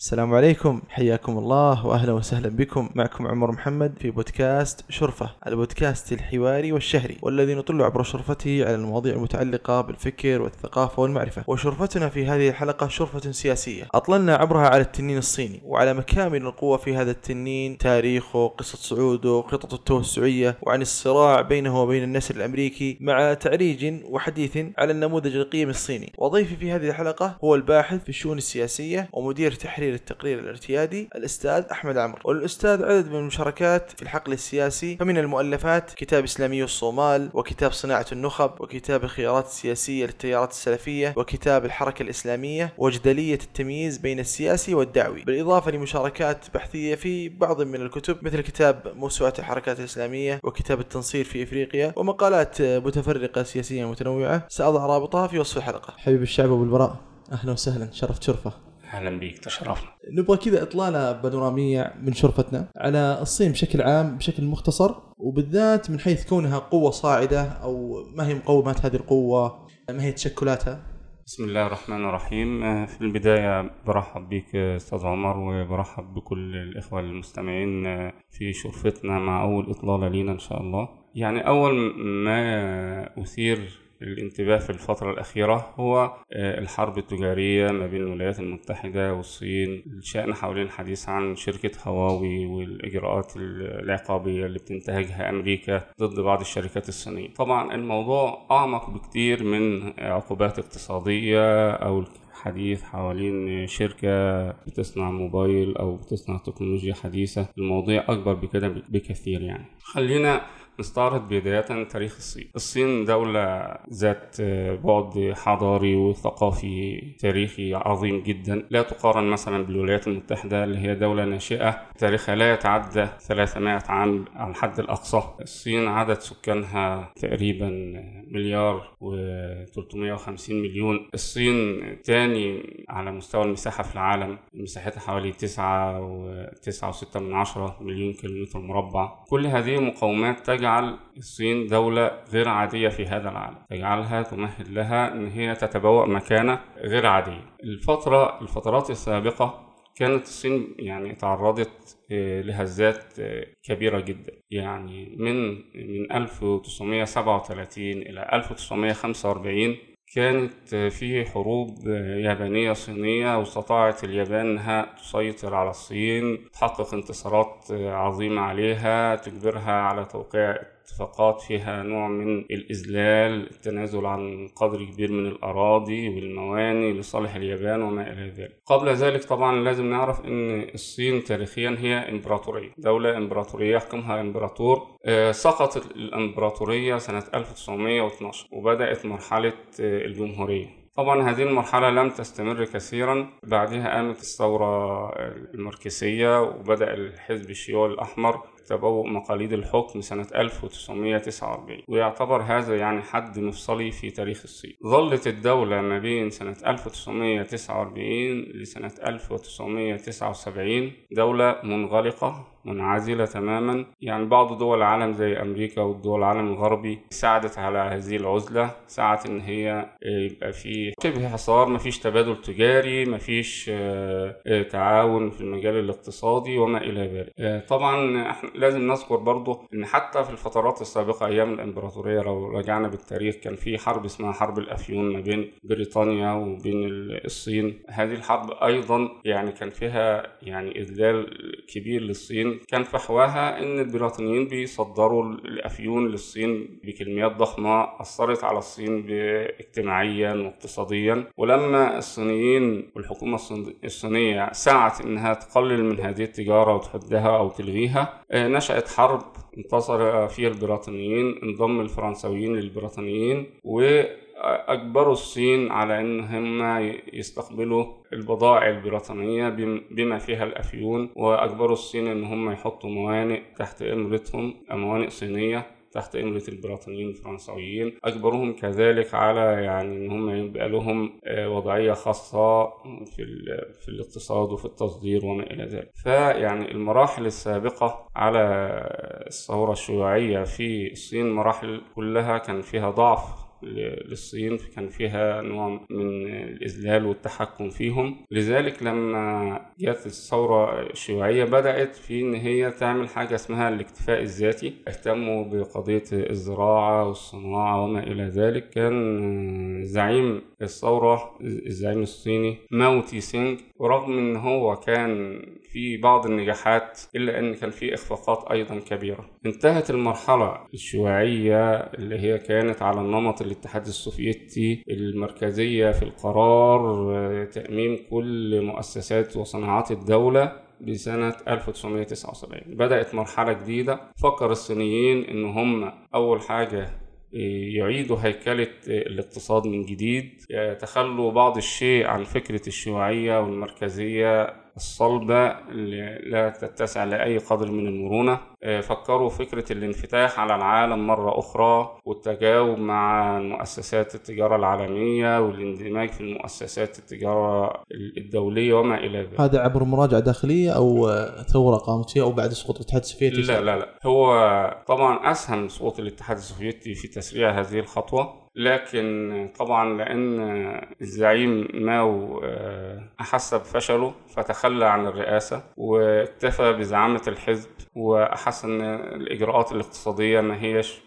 السلام عليكم، حياكم الله واهلا وسهلا بكم. معكم عمر محمد في بودكاست شرفة، البودكاست الحواري والشهري والذي نطل عبر شرفته على المواضيع المتعلقة بالفكر والثقافة والمعرفة. وشرفتنا في هذه الحلقة شرفة سياسية أطللنا عبرها على التنين الصيني وعلى مكامن القوة في هذا التنين، تاريخه، قصة صعوده، خططه التوسعية، وعن الصراع بينه وبين النسل الأمريكي، مع تعريج وحديث على النموذج القيمي الصيني. وضيفي في هذه الحلقة هو الباحث في الشؤون السياسية ومدير تحرير التقرير الارتيادي الأستاذ أحمد عمرو. والأستاذ عدد من المشاركات في الحقل السياسي، فمن المؤلفات كتاب إسلامي الصومال، وكتاب صناعة النخب، وكتاب الخيارات السياسية للتيارات السلفية، وكتاب الحركة الإسلامية وجدلية التمييز بين السياسي والدعوي، بالإضافة لمشاركات بحثية في بعض من الكتب مثل كتاب موسوعة الحركات الإسلامية وكتاب التنصير في إفريقيا، ومقالات متفرقة سياسية متنوعة سأضع رابطها في وصف الحلقة. حبيب الشعب أبو البراء، أهلا وسهلا، شرفت شرفة. أهلا بيك، تشرفنا. نبغى كذا إطلالة بانورامية من شرفتنا على الصين بشكل عام، بشكل مختصر، وبالذات من حيث كونها قوة صاعدة، أو ما هي مقومات هذه القوة، ما هي تشكلاتها. بسم الله الرحمن الرحيم. في البداية برحب بك أستاذ عمر، وبرحب بكل الإخوة المستمعين في شرفتنا مع أول إطلالة لنا إن شاء الله. يعني أول ما أثير الانتباه في الفترة الأخيرة هو الحرب التجارية ما بين الولايات المتحدة والصين، الشأن حوالين الحديث عن شركة هواوي والإجراءات العقابية اللي بتنتهجها أمريكا ضد بعض الشركات الصينية. طبعا الموضوع أعمق بكتير من عقوبات اقتصادية أو حديث حوالين شركة بتصنع موبايل أو بتصنع تكنولوجيا حديثة. الموضوع أكبر بكده بكثير. يعني خلينا نستعرض بداية تاريخ الصين. الصين دولة ذات بعد حضاري وثقافي تاريخي عظيم جدا، لا تقارن مثلا بالولايات المتحدة اللي هي دولة ناشئة تاريخها لا يتعدى 300 عام على الحد الأقصى. الصين عدد سكانها تقريبا 1,350,000,000. الصين ثاني على مستوى المساحة في العالم، مساحتها حوالي 9.6 مليون كيلومتر مربع. كل هذه المقومات تجعل الصين دولة غير عادية في هذا العالم، تجعلها تمهد لها أن هي تتبوأ مكانة غير عادية. الفترات السابقة كانت الصين يعني تعرضت لهزات كبيرة جدا، يعني من 1937 إلى 1945 كانت في حروب يابانية صينية، واستطاعت اليابان أنها تسيطر على الصين، تحقق انتصارات عظيمة عليها، تجبرها على توقيع اتفاقات فيها نوع من الإذلال، التنازل عن قدر كبير من الأراضي والموانئ لصالح اليابان وما إلى ذلك. قبل ذلك طبعا لازم نعرف أن الصين تاريخيا هي إمبراطورية، دولة إمبراطورية يحكمها إمبراطور. سقطت الإمبراطورية سنة 1912 وبدأت مرحلة الجمهورية. طبعا هذه المرحلة لم تستمر كثيرا، بعدها قامت الثورة الماركسية وبدأ الحزب الشيوعي الأحمر تبوء مقاليد الحكم سنة 1949، ويعتبر هذا يعني حد مفصلي في تاريخ الصين. ظلت الدولة ما بين سنة 1949 لسنة 1979 دولة منغلقة منعزلة تماما. يعني بعض دول العالم زي أمريكا والدول العالم الغربي ساعدت على هذه العزلة، ساعدت إن هي يبقى في شبه حصار، مفيش تبادل تجاري، مفيش تعاون في المجال الاقتصادي وما إلى ذلك. طبعا احنا لازم نذكر برضو إن حتى في الفترات السابقة أيام الإمبراطورية، لو رجعنا بالتاريخ، كان في حرب اسمها حرب الأفيون ما بين بريطانيا وبين الصين. هذه الحرب أيضا يعني كان فيها يعني إذلال كبير للصين، كان فحواها ان البريطانيين بيصدروا الافيون للصين بكميات ضخمه اثرت على الصين اجتماعيا واقتصاديا. ولما الصينيين والحكومه الصينيه سعت انها تقلل من هذه التجاره وتحدها او تلغيها، نشات حرب انتصر فيها البريطانيين، انضم الفرنساويين للبريطانيين وأجبروا الصين على أن هم يستقبلوا البضائع البريطانية بما فيها الأفيون، وأجبروا الصين أن هم يحطوا موانئ تحت إمرتهم، موانئ صينية تحت إمرة البريطانيين الفرنساويين. أجبرهم كذلك على يعني أن هم يبقى لهم وضعية خاصة في الاقتصاد وفي التصدير وما إلى ذلك. فيعني المراحل السابقة على الثورة الشيوعية في الصين مراحل كلها كان فيها ضعف للصين، كان فيها نوع من الإذلال والتحكم فيهم. لذلك لما جت الثورة الشيوعية بدأت في إن هي تعمل حاجة اسمها الاكتفاء الذاتي، اهتموا بقضية الزراعة والصناعة وما إلى ذلك. كان زعيم الثورة الزعيم الصيني ماو تسي تونغ، ورغم إن هو كان في بعض النجاحات إلا أن كان في إخفاقات أيضا كبيرة. انتهت المرحلة الشيوعية اللي هي كانت على النمط الاتحاد السوفيتي، المركزية في القرار، تأميم كل مؤسسات وصناعات الدولة. بسنة 1979 بدأت مرحلة جديدة. فكر الصينيين إن هم أول حاجة يعيدوا هيكلة الاقتصاد من جديد، تخلوا بعض الشيء عن فكرة الشيوعية والمركزية الصلبة لا تتسع لأي قدر من المرونة. فكروا فكرة الانفتاح على العالم مرة أخرى، والتجاوب مع مؤسسات التجارة العالمية والاندماج في المؤسسات التجارة الدولية وما إلى ذلك. هذا عبر مراجعة داخلية أو ثورة قامت فيها أو بعد سقوط الاتحاد السوفيتي؟ لا لا لا، هو طبعا أسهم سقوط الاتحاد السوفيتي في تسريع هذه الخطوة، لكن طبعا لأن الزعيم ماو أحس بفشله فتخلى عن الرئاسة واكتفى بزعامة الحزب، وأحس أن الإجراءات الاقتصادية ما هيش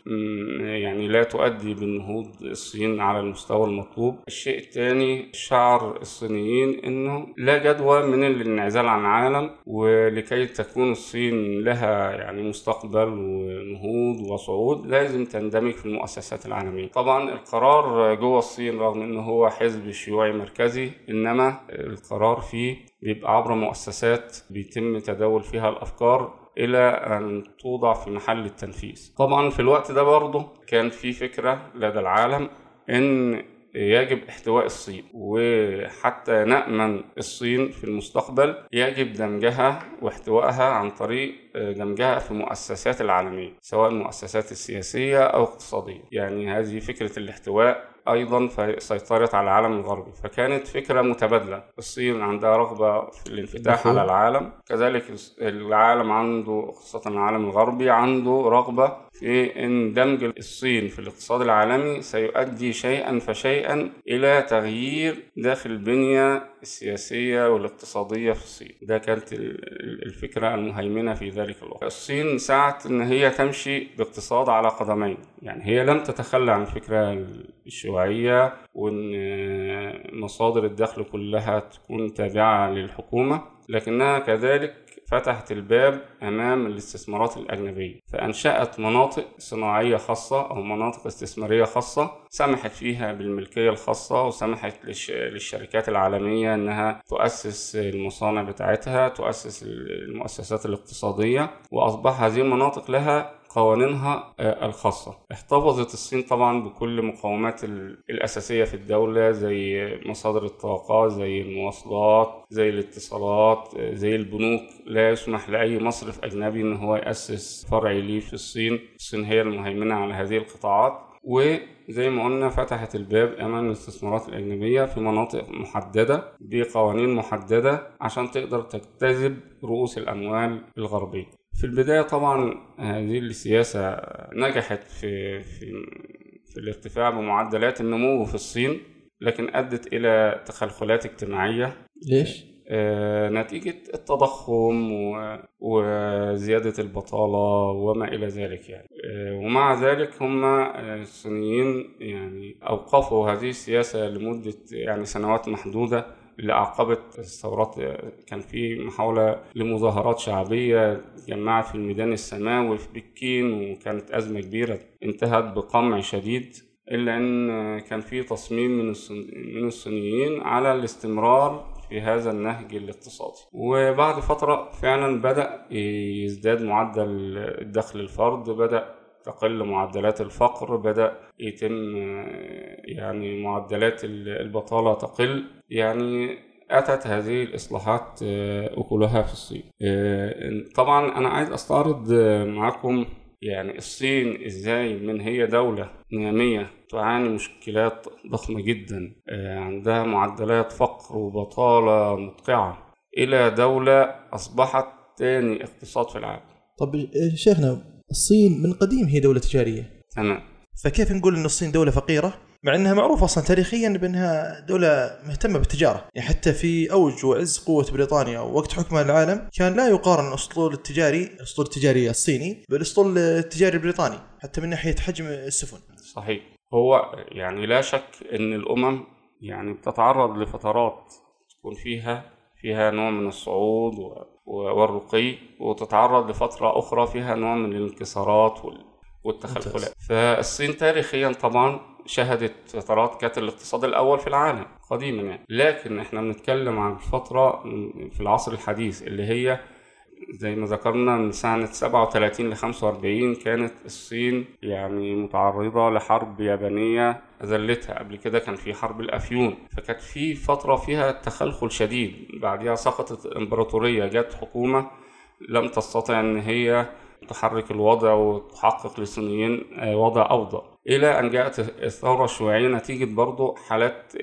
يعني لا تؤدي بالنهوض الصين على المستوى المطلوب. الشيء الثاني، شعر الصينيين أنه لا جدوى من الانعزال عن العالم، ولكي تكون الصين لها يعني مستقبل ونهوض وصعود لازم تندمج في المؤسسات العالمية. طبعا القرار جوه الصين رغم أنه هو حزب شيوعي مركزي، إنما القرار فيه بيبقى عبر مؤسسات بيتم تداول فيها الأفكار إلى أن توضع في محل التنفيذ. طبعا في الوقت ده برضه كان في فكرة لدى العالم أن يجب احتواء الصين، وحتى نأمن الصين في المستقبل يجب دمجها واحتوائها عن طريق دمجها في المؤسسات العالمية، سواء المؤسسات السياسية أو اقتصادية. يعني هذه فكرة الاحتواء أيضا سيطرت على العالم الغربي، فكانت فكرة متبادلة. الصين عندها رغبة في الانفتاح على العالم، كذلك العالم عنده، خاصة العالم الغربي عنده رغبة في أن دمج الصين في الاقتصاد العالمي سيؤدي شيئا فشيئا إلى تغيير داخل البنية السياسية والاقتصادية في الصين. ده كانت الفكرة المهيمنة في ذلك الوقت. الصين سعت أن هي تمشي باقتصاد على قدمين، يعني هي لم تتخلى عن الفكرة الشيوعية وأن مصادر الدخل كلها تكون تابعة للحكومة، لكنها كذلك فتحت الباب أمام الاستثمارات الأجنبية، فأنشأت مناطق صناعية خاصة أو مناطق استثمارية خاصة سمحت فيها بالملكية الخاصة، وسمحت للشركات العالمية أنها تؤسس المصانع بتاعتها، تؤسس المؤسسات الاقتصادية، وأصبح هذه المناطق لها قوانينها الخاصة. احتفظت الصين طبعا بكل مقومات الأساسية في الدولة، زي مصادر الطاقة، زي المواصلات، زي الاتصالات، زي البنوك. لا يسمح لأي مصرف أجنبي إن هو يأسس فرع ليه في الصين. الصين هي المهيمنة على هذه القطاعات، وزي ما قلنا فتحت الباب أمام الاستثمارات الأجنبية في مناطق محددة بقوانين محددة عشان تقدر تجذب رؤوس الأموال الغربية. في البداية طبعا هذه السياسة نجحت في الارتفاع بمعدلات النمو في الصين، لكن أدت إلى تخلخلات اجتماعية. ليش؟ نتيجة التضخم وزيادة البطالة وما إلى ذلك يعني. ومع ذلك هم الصينيين يعني أوقفوا هذه السياسة لمدة يعني سنوات محدودة، اللي أعقبت الثورات. كان في محاولة لمظاهرات شعبية جمعت في الميدان السماوي في بكين، وكانت أزمة كبيرة انتهت بقمع شديد، إلا أن كان في تصميم من الصينيين على الاستمرار في هذا النهج الاقتصادي. وبعد فترة فعلا بدأ يزداد معدل الدخل الفرد، بدأ تقل معدلات الفقر، بدأ يتم يعني معدلات البطالة تقل. يعني أتت هذه الإصلاحات أكلها في الصين. طبعا أنا عايز أستعرض معكم يعني الصين إزاي من هي دولة نامية تعاني مشكلات ضخمة جدا، عندها معدلات فقر وبطالة مدقعة، إلى دولة أصبحت تاني اقتصاد في العالم. طب شيخنا، الصين من قديم هي دولة تجارية، تمام، فكيف نقول إن الصين دولة فقيرة مع أنها معروفة أصلا تاريخيا بأنها دولة مهتمة بالتجارة؟ يعني حتى في أوج وعز قوة بريطانيا ووقت حكمها العالم كان لا يقارن الأسطول التجاري الصيني بالأسطول التجاري البريطاني حتى من ناحية حجم السفن. صحيح، هو يعني لا شك أن الأمم يعني بتتعرض لفترات تكون فيها نوع من الصعود والرقي، وتتعرض لفترة أخرى فيها نوع من الانكسارات والتخلخلات. فالصين تاريخيا طبعا شهدت فترات كانت الاقتصاد الأول في العالم قديما يعني، لكن احنا بنتكلم عن فترة في العصر الحديث اللي هي زي ما ذكرنا من سنة 37 ل 45 كانت الصين يعني متعرضة لحرب يابانية أذلتها. قبل كده كان في حرب الأفيون، فكانت في فترة فيها تخلخل شديد. بعدها سقطت الإمبراطورية، جت حكومة لم تستطع أن هي تحرك الوضع وتحقق للصينيين وضع أفضل، إلى أن جاءت الثورة الشيوعية نتيجة برضو حالات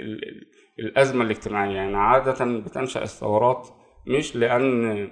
الأزمة الاجتماعية. يعني عادة بتنشأ الثورات مش لأن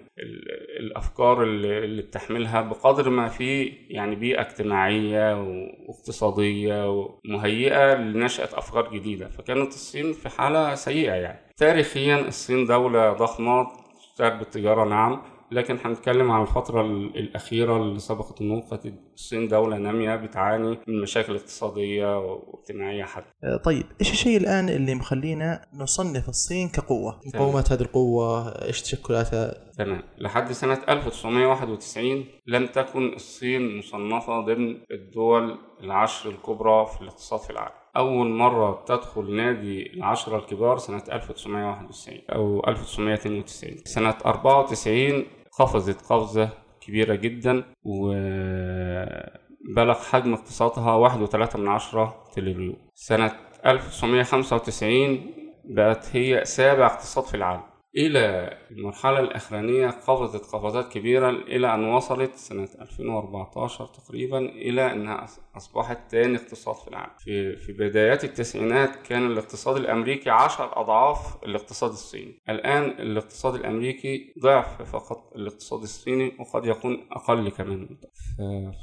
الأفكار اللي بتحملها بقدر ما في يعني بيئة اجتماعية واقتصادية ومهيئة لنشأة أفكار جديدة. فكانت الصين في حالة سيئة يعني. تاريخيا الصين دولة ضخمة تشتغل بالتجارة نعم، لكن هنتكلم عن الفترة الأخيرة اللي سبقت أن وقفت الصين دولة نامية بتعاني من مشاكل اقتصادية واجتماعية حد. طيب إيش الشيء الآن اللي مخلينا نصنف الصين كقوة؟ مقومات هذه القوة إيش تشكلاتها؟ تمام، لحد سنة 1991 لم تكن الصين مصنفة ضمن الدول العشر الكبرى في الاقتصاد في العالم. أول مرة تدخل نادي العشرة الكبار سنة 1991 أو 1992. سنة 94 خفزت قفزة كبيرة جدا وبلغ حجم اقتصادها 1.3 تريليون. سنة 1995 بقت هي سابع اقتصاد في العالم. إلى المرحلة الأخرانية قفزت قفزات كبيرة إلى أن وصلت سنة 2014 تقريبا إلى أنها أصبحت تاني اقتصاد في العالم. في بدايات التسعينات كان الاقتصاد الأمريكي 10 أضعاف الاقتصاد الصيني. الآن الاقتصاد الأمريكي ضعف فقط الاقتصاد الصيني وقد يكون أقل كمان.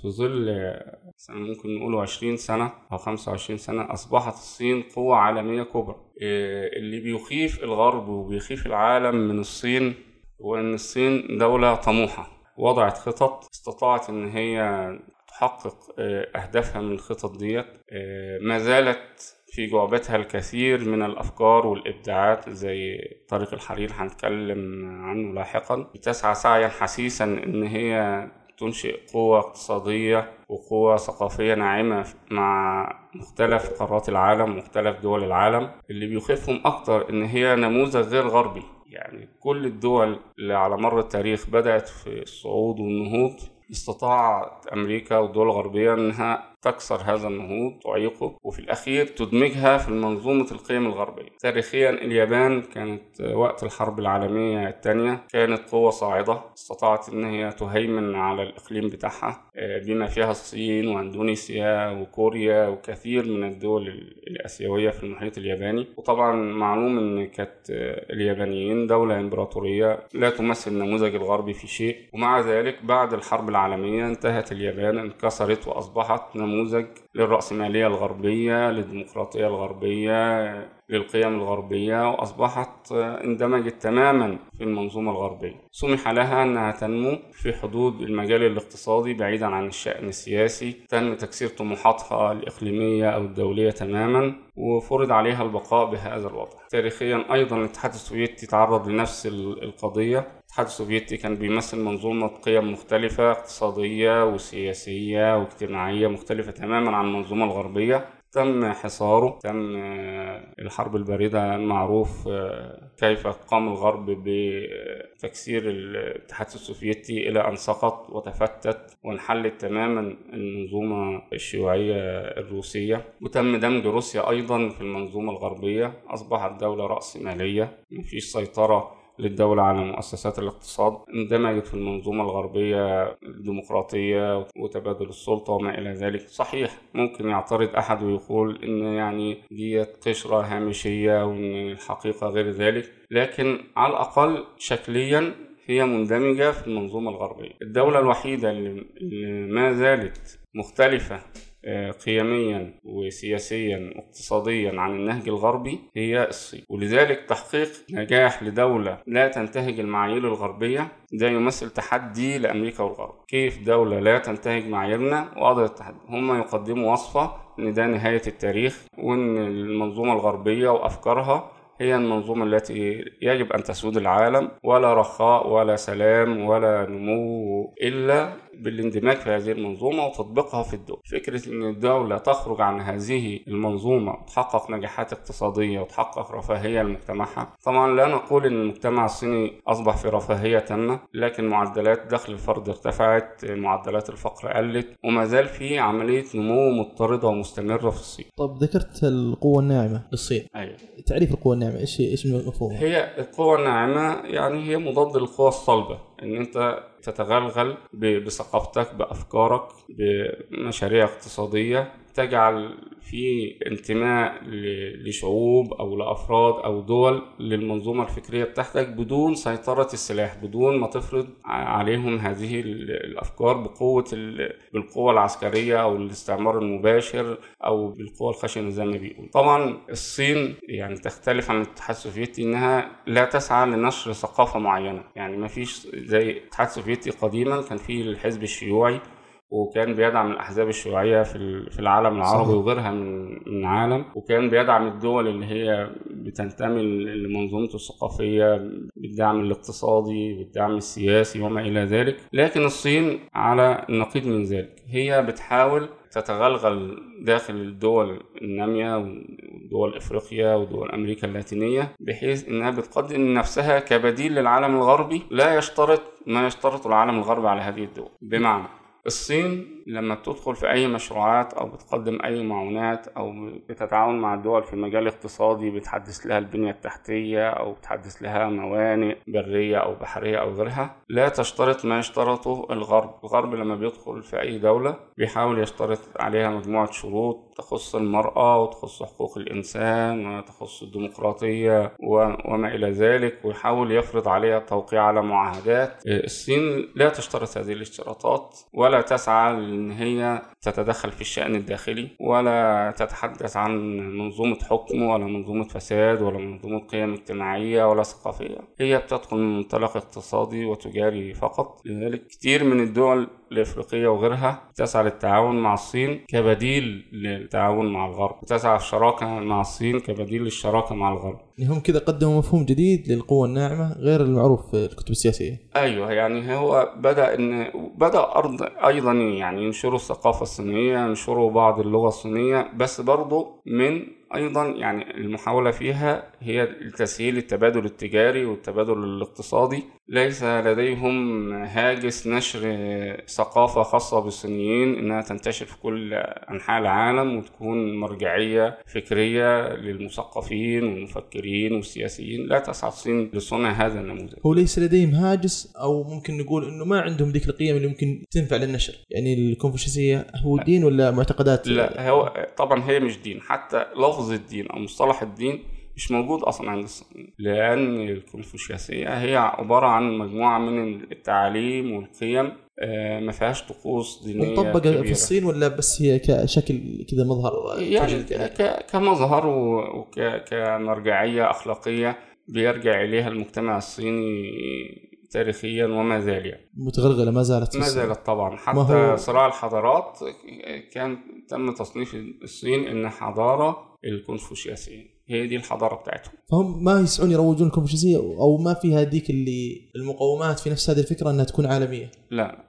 في ظل ممكن نقوله 20 سنة أو 25 سنة أصبحت الصين قوة عالمية كبرى. اللي بيخيف الغرب وبيخيف العالم من الصين هو أن الصين دولة طموحة، وضعت خطط، استطاعت أن هي تحقق أهدافها من الخطط ديت. ما زالت في جعبتها الكثير من الأفكار والإبداعات زي طريق الحرير هنتكلم عنه لاحقا. بتسعى سعيا حسيسا أن هي تنشئ قوة اقتصادية وقوة ثقافية ناعمة مع مختلف قارات العالم ومختلف دول العالم. اللي بيخافهم أكتر إن هي نموذج غير غربي. يعني كل الدول اللي على مر التاريخ بدأت في الصعود والنهوض استطاعت أمريكا والدول الغربية أنها تكسر هذا النهوض تعيقه وفي الأخير تدمجها في منظومة القيم الغربية. تاريخيا اليابان كانت وقت الحرب العالمية الثانية كانت قوة صاعدة، استطاعت أن هي تهيمن على الإقليم بتاعها بما فيها الصين واندونيسيا وكوريا وكثير من الدول الآسيوية في المحيط الياباني. وطبعا معلوم أن كانت اليابانيين دولة إمبراطورية لا تمثل النموذج الغربي في شيء، ومع ذلك بعد الحرب العالمية انتهت اليابان، انكسرت وأصبحت نموذج للرأسمالية الغربية، للديمقراطية الغربية، للقيم الغربية، وأصبحت اندمجت تماما في المنظومة الغربية. سمح لها أنها تنمو في حدود المجال الاقتصادي بعيدا عن الشأن السياسي، تم تكسير طموحاتها الإقليمية أو الدولية تماما، وفرض عليها البقاء بهذا الوضع. تاريخيا أيضا الاتحاد السوفيتي تعرض لنفس القضية. الاتحاد السوفيتي كان بيمثل منظومة قيم مختلفة اقتصادية وسياسية واجتماعية مختلفة تماما عن المنظومة الغربية، تم حصاره. تم الحرب الباردة المعروف كيف قام الغرب بتكسير الاتحاد السوفيتي إلى أن سقط وتفتت وانحلت تماما المنظومة الشيوعية الروسية، وتم دمج روسيا أيضا في المنظومة الغربية. أصبحت دولة رأسمالية، مفيش سيطرة للدولة على مؤسسات الاقتصاد، اندمجت في المنظومة الغربية الديمقراطية وتبادل السلطة وما إلى ذلك. صحيح ممكن يعترض أحد ويقول إن يعني دي قشرة هامشية وإن الحقيقة غير ذلك، لكن على الأقل شكليا هي مندمجة في المنظومة الغربية. الدولة الوحيدة اللي ما زالت مختلفة قيميا وسياسيا واقتصاديا عن النهج الغربي هي الصين، ولذلك تحقيق نجاح لدولة لا تنتهج المعايير الغربية ده يمثل تحدي لأمريكا والغرب. كيف دولة لا تنتهج معاييرنا؟ وهذا التحدي هم يقدموا وصفة إن ده نهاية التاريخ، وإن المنظومة الغربية وأفكارها هي المنظومة التي يجب أن تسود العالم، ولا رخاء ولا سلام ولا نمو إلا بالاندماج في هذه المنظومة وتطبيقها في الدول. فكرة أن الدولة تخرج عن هذه المنظومة وتحقق نجاحات اقتصادية وتحقق رفاهية لمجتمعها، طبعا لا نقول أن المجتمع الصيني أصبح في رفاهية تامة، لكن معدلات دخل الفرد ارتفعت، معدلات الفقر قلت، وما زال في عملية نمو مضطردة ومستمرة في الصين. طب ذكرت القوة الناعمة للصين، أيوة. تعريف القوة الناعمة إيش مفهومها؟ هي القوة الناعمة يعني هي مضاد للقوة الصلبة، أن أنت تتغلغل بثقافتك بأفكارك بمشاريع اقتصادية تجعل في انتماء لشعوب أو لأفراد أو دول للمنظومة الفكرية بتاعتك بدون سيطرة السلاح، بدون ما تفرض عليهم هذه الأفكار بالقوة العسكرية أو الاستعمار المباشر أو بالقوة الخشنة زي ما بيقول. طبعا الصين يعني تختلف عن الاتحاد السوفيتي أنها لا تسعى لنشر ثقافة معينة، يعني ما فيش زي الاتحاد السوفيتي قديما كان فيه الحزب الشيوعي وكان بيدعم الأحزاب الشيوعية في العالم العربي وغيرها من العالم، وكان بيدعم الدول اللي هي بتنتمي لمنظومته الثقافية بالدعم الاقتصادي بالدعم السياسي وما إلى ذلك. لكن الصين على النقيض من ذلك، هي بتحاول تتغلغل داخل الدول النامية ودول إفريقيا ودول أمريكا اللاتينية، بحيث أنها بتقدم نفسها كبديل للعالم الغربي لا يشترط ما يشترط العالم الغربي على هذه الدول. بمعنى الصين لما بتدخل في أي مشروعات أو بتقدم أي معونات أو بتتعاون مع الدول في مجال اقتصادي، بتحدث لها البنية التحتية أو بتحدث لها موانئ برية أو بحرية أو غيرها، لا تشترط ما يشترطه الغرب. الغرب لما بيدخل في أي دولة بيحاول يشترط عليها مجموعة شروط تخص المرأة وتخص حقوق الإنسان وتخص الديمقراطية وما إلى ذلك، ويحاول يفرض عليها التوقيع على معاهدات. الصين لا تشترط هذه الاشتراطات ولا تسعى إن هي تتدخل في الشأن الداخلي ولا تتحدث عن منظومة حكم ولا منظومة فساد ولا منظومة قيم اجتماعية ولا ثقافية، هي بتدخل من منطلق اقتصادي وتجاري فقط. لذلك كتير من الدول الإفريقية وغيرها تسعى للتعاون مع الصين كبديل للتعاون مع الغرب، وتسعى الشراكة مع الصين كبديل للشراكة مع الغرب. هم كده قدموا مفهوم جديد للقوة الناعمة غير المعروف في الكتب السياسية. أيوه، يعني هو بدأ أيضا يعني ينشروا الثقافة الصينية، ينشروا بعض اللغة الصينية، بس برضو أيضا يعني المحاولة فيها هي تسهيل التبادل التجاري والتبادل الاقتصادي. ليس لديهم هاجس نشر ثقافة خاصة بالصينيين إنها تنتشر في كل أنحاء العالم وتكون مرجعية فكرية للمثقفين والمفكرين والسياسيين، لا تسعى الصين لصنع هذا النموذج. هو ليس لديهم هاجس، أو ممكن نقول إنه ما عندهم ذيك القيم اللي ممكن تنفع للنشر، يعني الكونفوشية هو دين ولا معتقدات؟ لا، هو طبعا هي مش دين، حتى لفظ الدين أو مصطلح الدين مش موجود أصلا عند الصين، لأن الكونفوشية هي عبارة عن مجموعة من التعاليم والقيم ما فيهاش طقوس دينية. مطبق في الصين ولا بس هي كشكل كده مظهر يعني كمظهر وكمرجعية أخلاقية بيرجع إليها المجتمع الصيني تاريخيا وما زال يعني متغلغلة، ما زالت طبعا. حتى صراع الحضارات كان تم تصنيف الصين إن حضارة الكونفوشية، هي دي الحضارة بتاعتهم. فهم ما يسعون يروجون الكونفوشية، أو ما في هذيك اللي المقاومات في نفس هذه الفكرة أنها تكون عالمية. لا،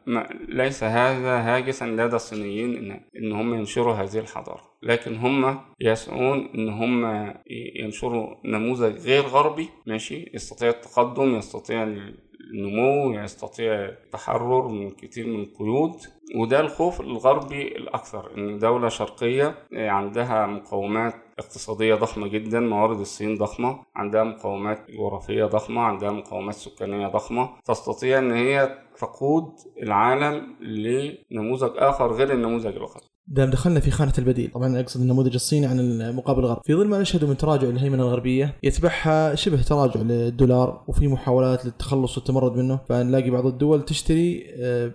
ليس هذا هاجسا لدى الصينيين إن هم ينشروا هذه الحضارة، لكن هم يسعون إن هم ينشروا نموذج غير غربي، ماشي، يستطيع التقدم، يستطيع النمو، يستطيع التحرر من كثير من القيود. وده الخوف الغربي الأكثر، إن دولة شرقية عندها مقاومات اقتصادية ضخمة جدا، موارد الصين ضخمة، عندها مقاومات جغرافية ضخمة، عندها مقاومات سكانية ضخمة، تستطيع إن هي تقود العالم لنموذج آخر غير النموذج الغربي. دام دخلنا في خانة البديل، طبعا أقصد النموذج الصيني عن المقابل الغرب، في ظل ما نشهد من تراجع الهيمنة الغربية يتبعها شبه تراجع للدولار وفي محاولات للتخلص والتمرد منه، فنلاقي بعض الدول تشتري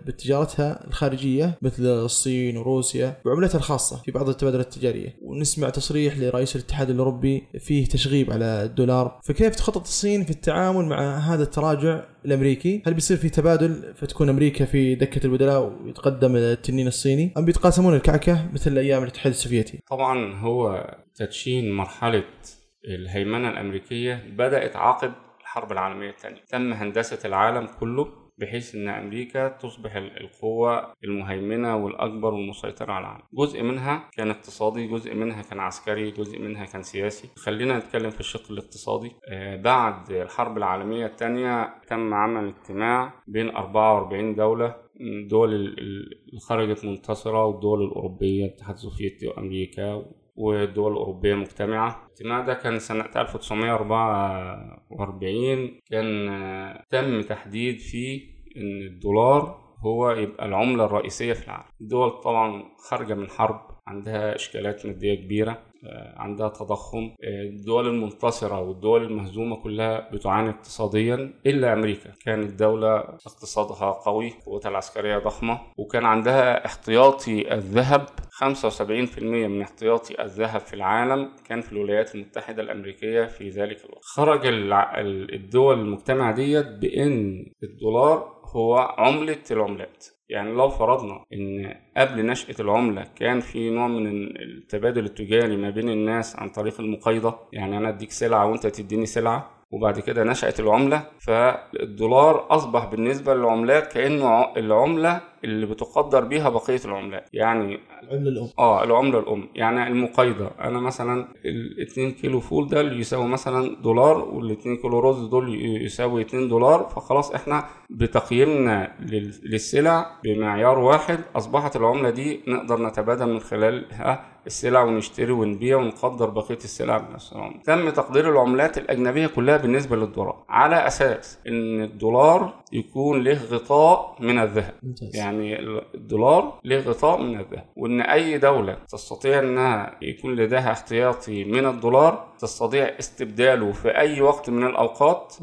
بتجارتها الخارجية مثل الصين وروسيا بعملتها الخاصة في بعض التبادلات التجارية، ونسمع تصريح لرئيس الاتحاد الأوروبي فيه تشغيب على الدولار. فكيف تخطط الصين في التعامل مع هذا التراجع الأمريكي؟ هل بيصير في تبادل فتكون أمريكا في دكة البدلاء ويتقدم التنين الصيني، أم بيتقاسمون الكعكة مثل أيام الاتحاد السوفيتي؟ طبعا هو تدشين مرحلة الهيمنة الأمريكية بدأت عقب الحرب العالمية الثانية، تم هندسة العالم كله بحيث أن أمريكا تصبح القوة المهيمنة والأكبر والمسيطرة على العالم. جزء منها كان اقتصادي، جزء منها كان عسكري، جزء منها كان سياسي. خلينا نتكلم في الشق الاقتصادي. بعد الحرب العالمية الثانية تم عمل اجتماع بين 44 دولة، الدول اللي خرجت منتصرة والدول الأوروبية، الاتحاد السوفيتي وأمريكا والدول الأوروبية مجتمعة. الاجتماع ده كان سنة 1944، كان تم تحديد فيه أن الدولار هو يبقى العملة الرئيسية في العالم. الدول طبعا خارجة من حرب، عندها إشكالات مادية كبيرة، عندها تضخم، الدول المنتصرة والدول المهزومة كلها بتعاني اقتصاديا إلا أمريكا، كانت دولة اقتصادها قوي، قوتها العسكرية ضخمة، وكان عندها احتياطي الذهب. 75% من احتياطي الذهب في العالم كان في الولايات المتحدة الأمريكية في ذلك الوقت. خرج الدول المجتمعة ديت بأن الدولار هو عملة العملات. يعني لو فرضنا ان قبل نشأة العملة كان في نوع من التبادل التجاري ما بين الناس عن طريق المقايضة، يعني انا اديك سلعة وانت تديني سلعة، وبعد كده نشأت العملة، فالدولار أصبح بالنسبة للعملات كأنه العملة اللي بتقدر بيها بقية العملات، يعني العملة الأم. العملة الأم، يعني المقايضة. أنا مثلا 2 كيلو فول ده يساوي مثلا $1، وال2 كيلو رز دول يساوي $2، فخلاص احنا بتقييمنا للسلع بمعيار واحد أصبحت العملة دي نقدر نتبادل من خلالها السلع ونشتري ونبيع ونقدر بقية السلع بنفس العملة. تم تقدير العملات الأجنبية كلها بالنسبة للدولار على أساس إن الدولار يكون له غطاء من الذهب، يعني الدولار له غطاء من الذهب، وإن أي دولة تستطيع أنها يكون لديها احتياطي من الدولار تستطيع استبداله في أي وقت من الأوقات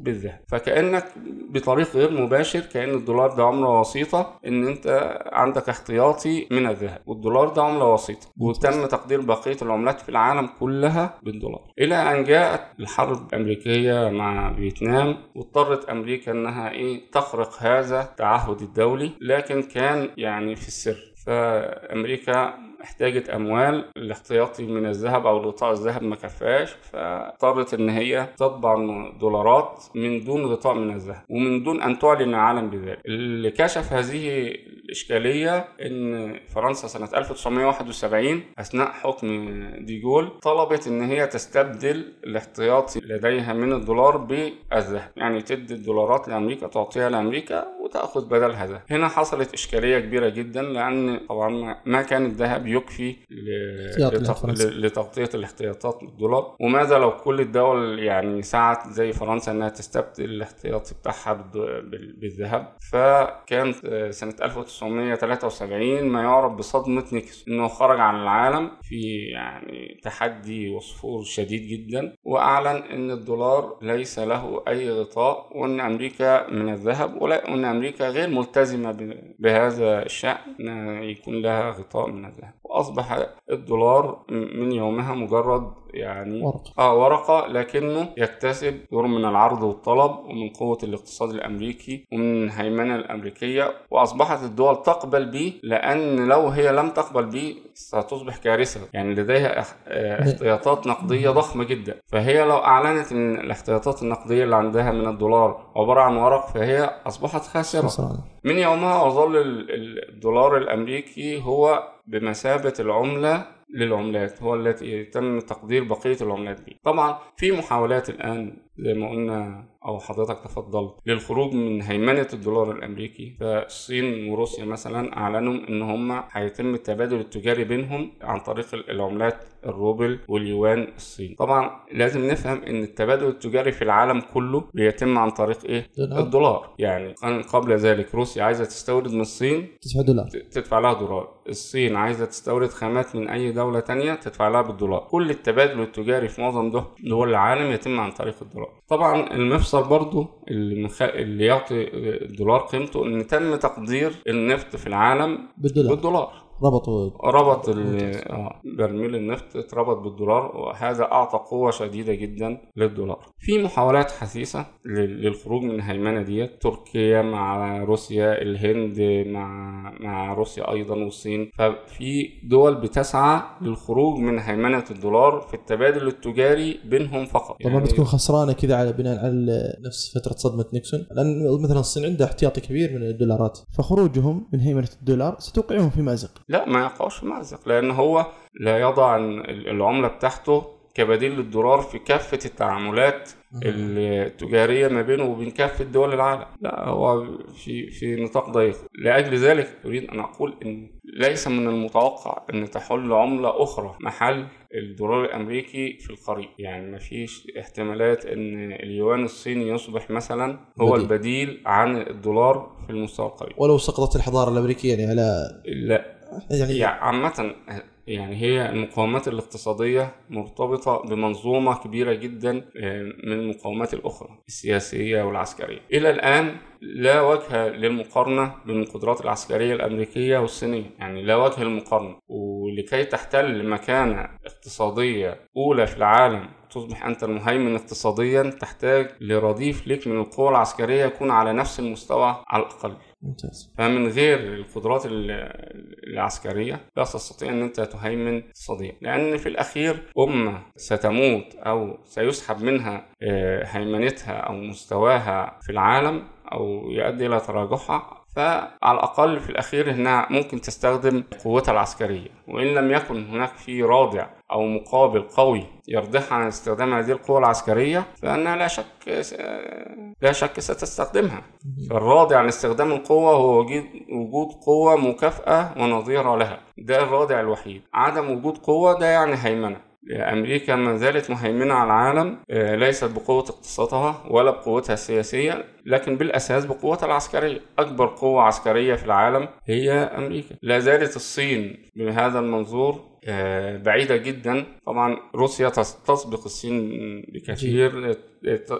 بالذهب. فكأنك بطريق غير مباشر كأن الدولار ده عملة وسيطة، إن أنت عندك احتياطي من الذهب والدولار ده عملة وسيطة، وتم تقدير بقية العملات في العالم كلها بالدولار. إلى أن جاءت الحرب الأمريكية مع فيتنام، واضطرت أمريكا أنها تخرق هذا التعهد الدولي، لكن كان يعني في السر. فأمريكا احتاجت أموال، الاحتياطي من الذهب أو غطاء الذهب ما كفاش، فاضطرت إن هي تطبع دولارات من دون غطاء من الذهب ومن دون أن تعلن العالم بذلك. اللي كشف هذه الإشكالية إن فرنسا سنة 1971 أثناء حكم ديغول طلبت إن هي تستبدل الاحتياطي لديها من الدولار بالذهب، يعني تدي الدولارات لأمريكا، تعطيها لأمريكا وتأخذ بدل هذا. هنا حصلت إشكالية كبيرة جدا، لأن طبعا ما كان الذهب يكفي لتغطية الاحتياطات بالدولار، وماذا لو كل الدول يعني سعت زي فرنسا أنها تستبدل الاحتياطي بتاعها بالذهب. فكانت سنة 1973 ما يعرف بصدمة نيكسون، إنه خرج عن العالم في يعني تحدي وصفور شديد جدا، وأعلن إن الدولار ليس له أي غطاء، وإن أمريكا من الذهب، وإن أمريكا غير ملتزمة بهذا الشأن يكون لها غطاء من الذهب. وأصبح الدولار من يومها مجرد يعني ورقة، لكنه يكتسب دور من العرض والطلب ومن قوة الاقتصاد الأمريكي ومن هيمنة الأمريكية، وأصبحت الدول تقبل به، لأن لو هي لم تقبل به ستصبح كارثة، يعني لديها احتياطات نقدية ضخمة جدا. فهي لو أعلنت أن الاحتياطات النقدية اللي عندها من الدولار عبارة عن ورق، فهي أصبحت خاسرة. من يومها وظل الدولار الأمريكي هو بمثابة العملة للعملات، هو التي تم تقدير بقية العملات دي. طبعا في محاولات الآن زي ما قلنا أو حضرتك تفضلت للخروج من هيمنة الدولار الأمريكي. فالصين وروسيا مثلا أعلنوا إن هم هيتم التبادل التجاري بينهم عن طريق العملات الروبل واليوان الصيني. طبعا لازم نفهم إن التبادل التجاري في العالم كله بيتم عن طريق إيه؟ الدولار. يعني قبل ذلك روسيا عايزة تستورد من الصين $9 تدفع لها $، الصين عايزة تستورد خامات من أي دولة تانية تدفع لها بالدولار. كل التبادل التجاري في معظم دول العالم يتم عن طريق الدولار. طبعا المفصل برضو اللي يعطي الدولار قيمته إن تم تقدير النفط في العالم بالدولار. ربط برميل النفط اتربط بالدولار، وهذا أعطى قوة شديدة جدا للدولار. في محاولات حثيثة للخروج من الهيمنة دي، تركيا مع روسيا، الهند مع روسيا أيضا، والصين. ففي دول بتسعى للخروج من هيمنة الدولار في التبادل التجاري بينهم فقط. طبعا يعني بتكون خسرانة كده على بناء على نفس فترة صدمة نيكسون، لأن مثلا الصين عندها احتياطي كبير من الدولارات، فخروجهم من هيمنة الدولار ستوقعهم في مأزق. لا، ما يقعش مأزق، لأن هو لا يضع العملة بتاعته كبديل للدولار في كافة التعاملات التجارية ما بينه وبين كافة دول العالم. لا، هو في نطاق ضيق. لأجل ذلك أريد أن أقول أن ليس من المتوقع أن تحل عملة أخرى محل الدولار الأمريكي في القريب. يعني ما فيش احتمالات أن اليوان الصيني يصبح مثلا هو البديل عن الدولار في المستوى القريب، ولو سقطت الحضارة الأمريكية يعني على لا. يعني عامة يعني هي المقاومات الاقتصادية مرتبطة بمنظومة كبيرة جدا من المقاومات الأخرى السياسية والعسكرية. إلى الآن لا وجه للمقارنة بين القدرات العسكرية الأمريكية والصينية، يعني لا وجه للمقارنة. ولكي تحتل مكانة اقتصادية أولى في العالم، تصبح أنت المهيمن اقتصاديا، تحتاج لرديف لك من القوى العسكرية يكون على نفس المستوى على الأقل. ممتاز. فمن غير القدرات العسكرية لا تستطيع أن أنت تهيمن اقتصاديا، لأن في الأخير أمة ستموت أو سيسحب منها هيمنتها أو مستواها في العالم أو يؤدي إلى تراجعها. فعلى الأقل في الأخير هنا ممكن تستخدم قوتها العسكرية، وإن لم يكن هناك في رادع أو مقابل قوي يردح عن استخدام هذه القوة العسكرية، فأنها لا شك ستستخدمها. الرادع عن استخدام القوة هو وجود قوة مكافأة ونظيرة لها، ده الرادع الوحيد. عدم وجود قوة ده يعني هيمنة. أمريكا ما زالت مهيمنة على العالم، ليست بقوة اقتصادها ولا بقوتها السياسية، لكن بالأساس بقوتها العسكرية. أكبر قوة عسكرية في العالم هي أمريكا. لا زالت الصين بهذا المنظور بعيدة جدا. طبعا روسيا تسبق الصين بكثير،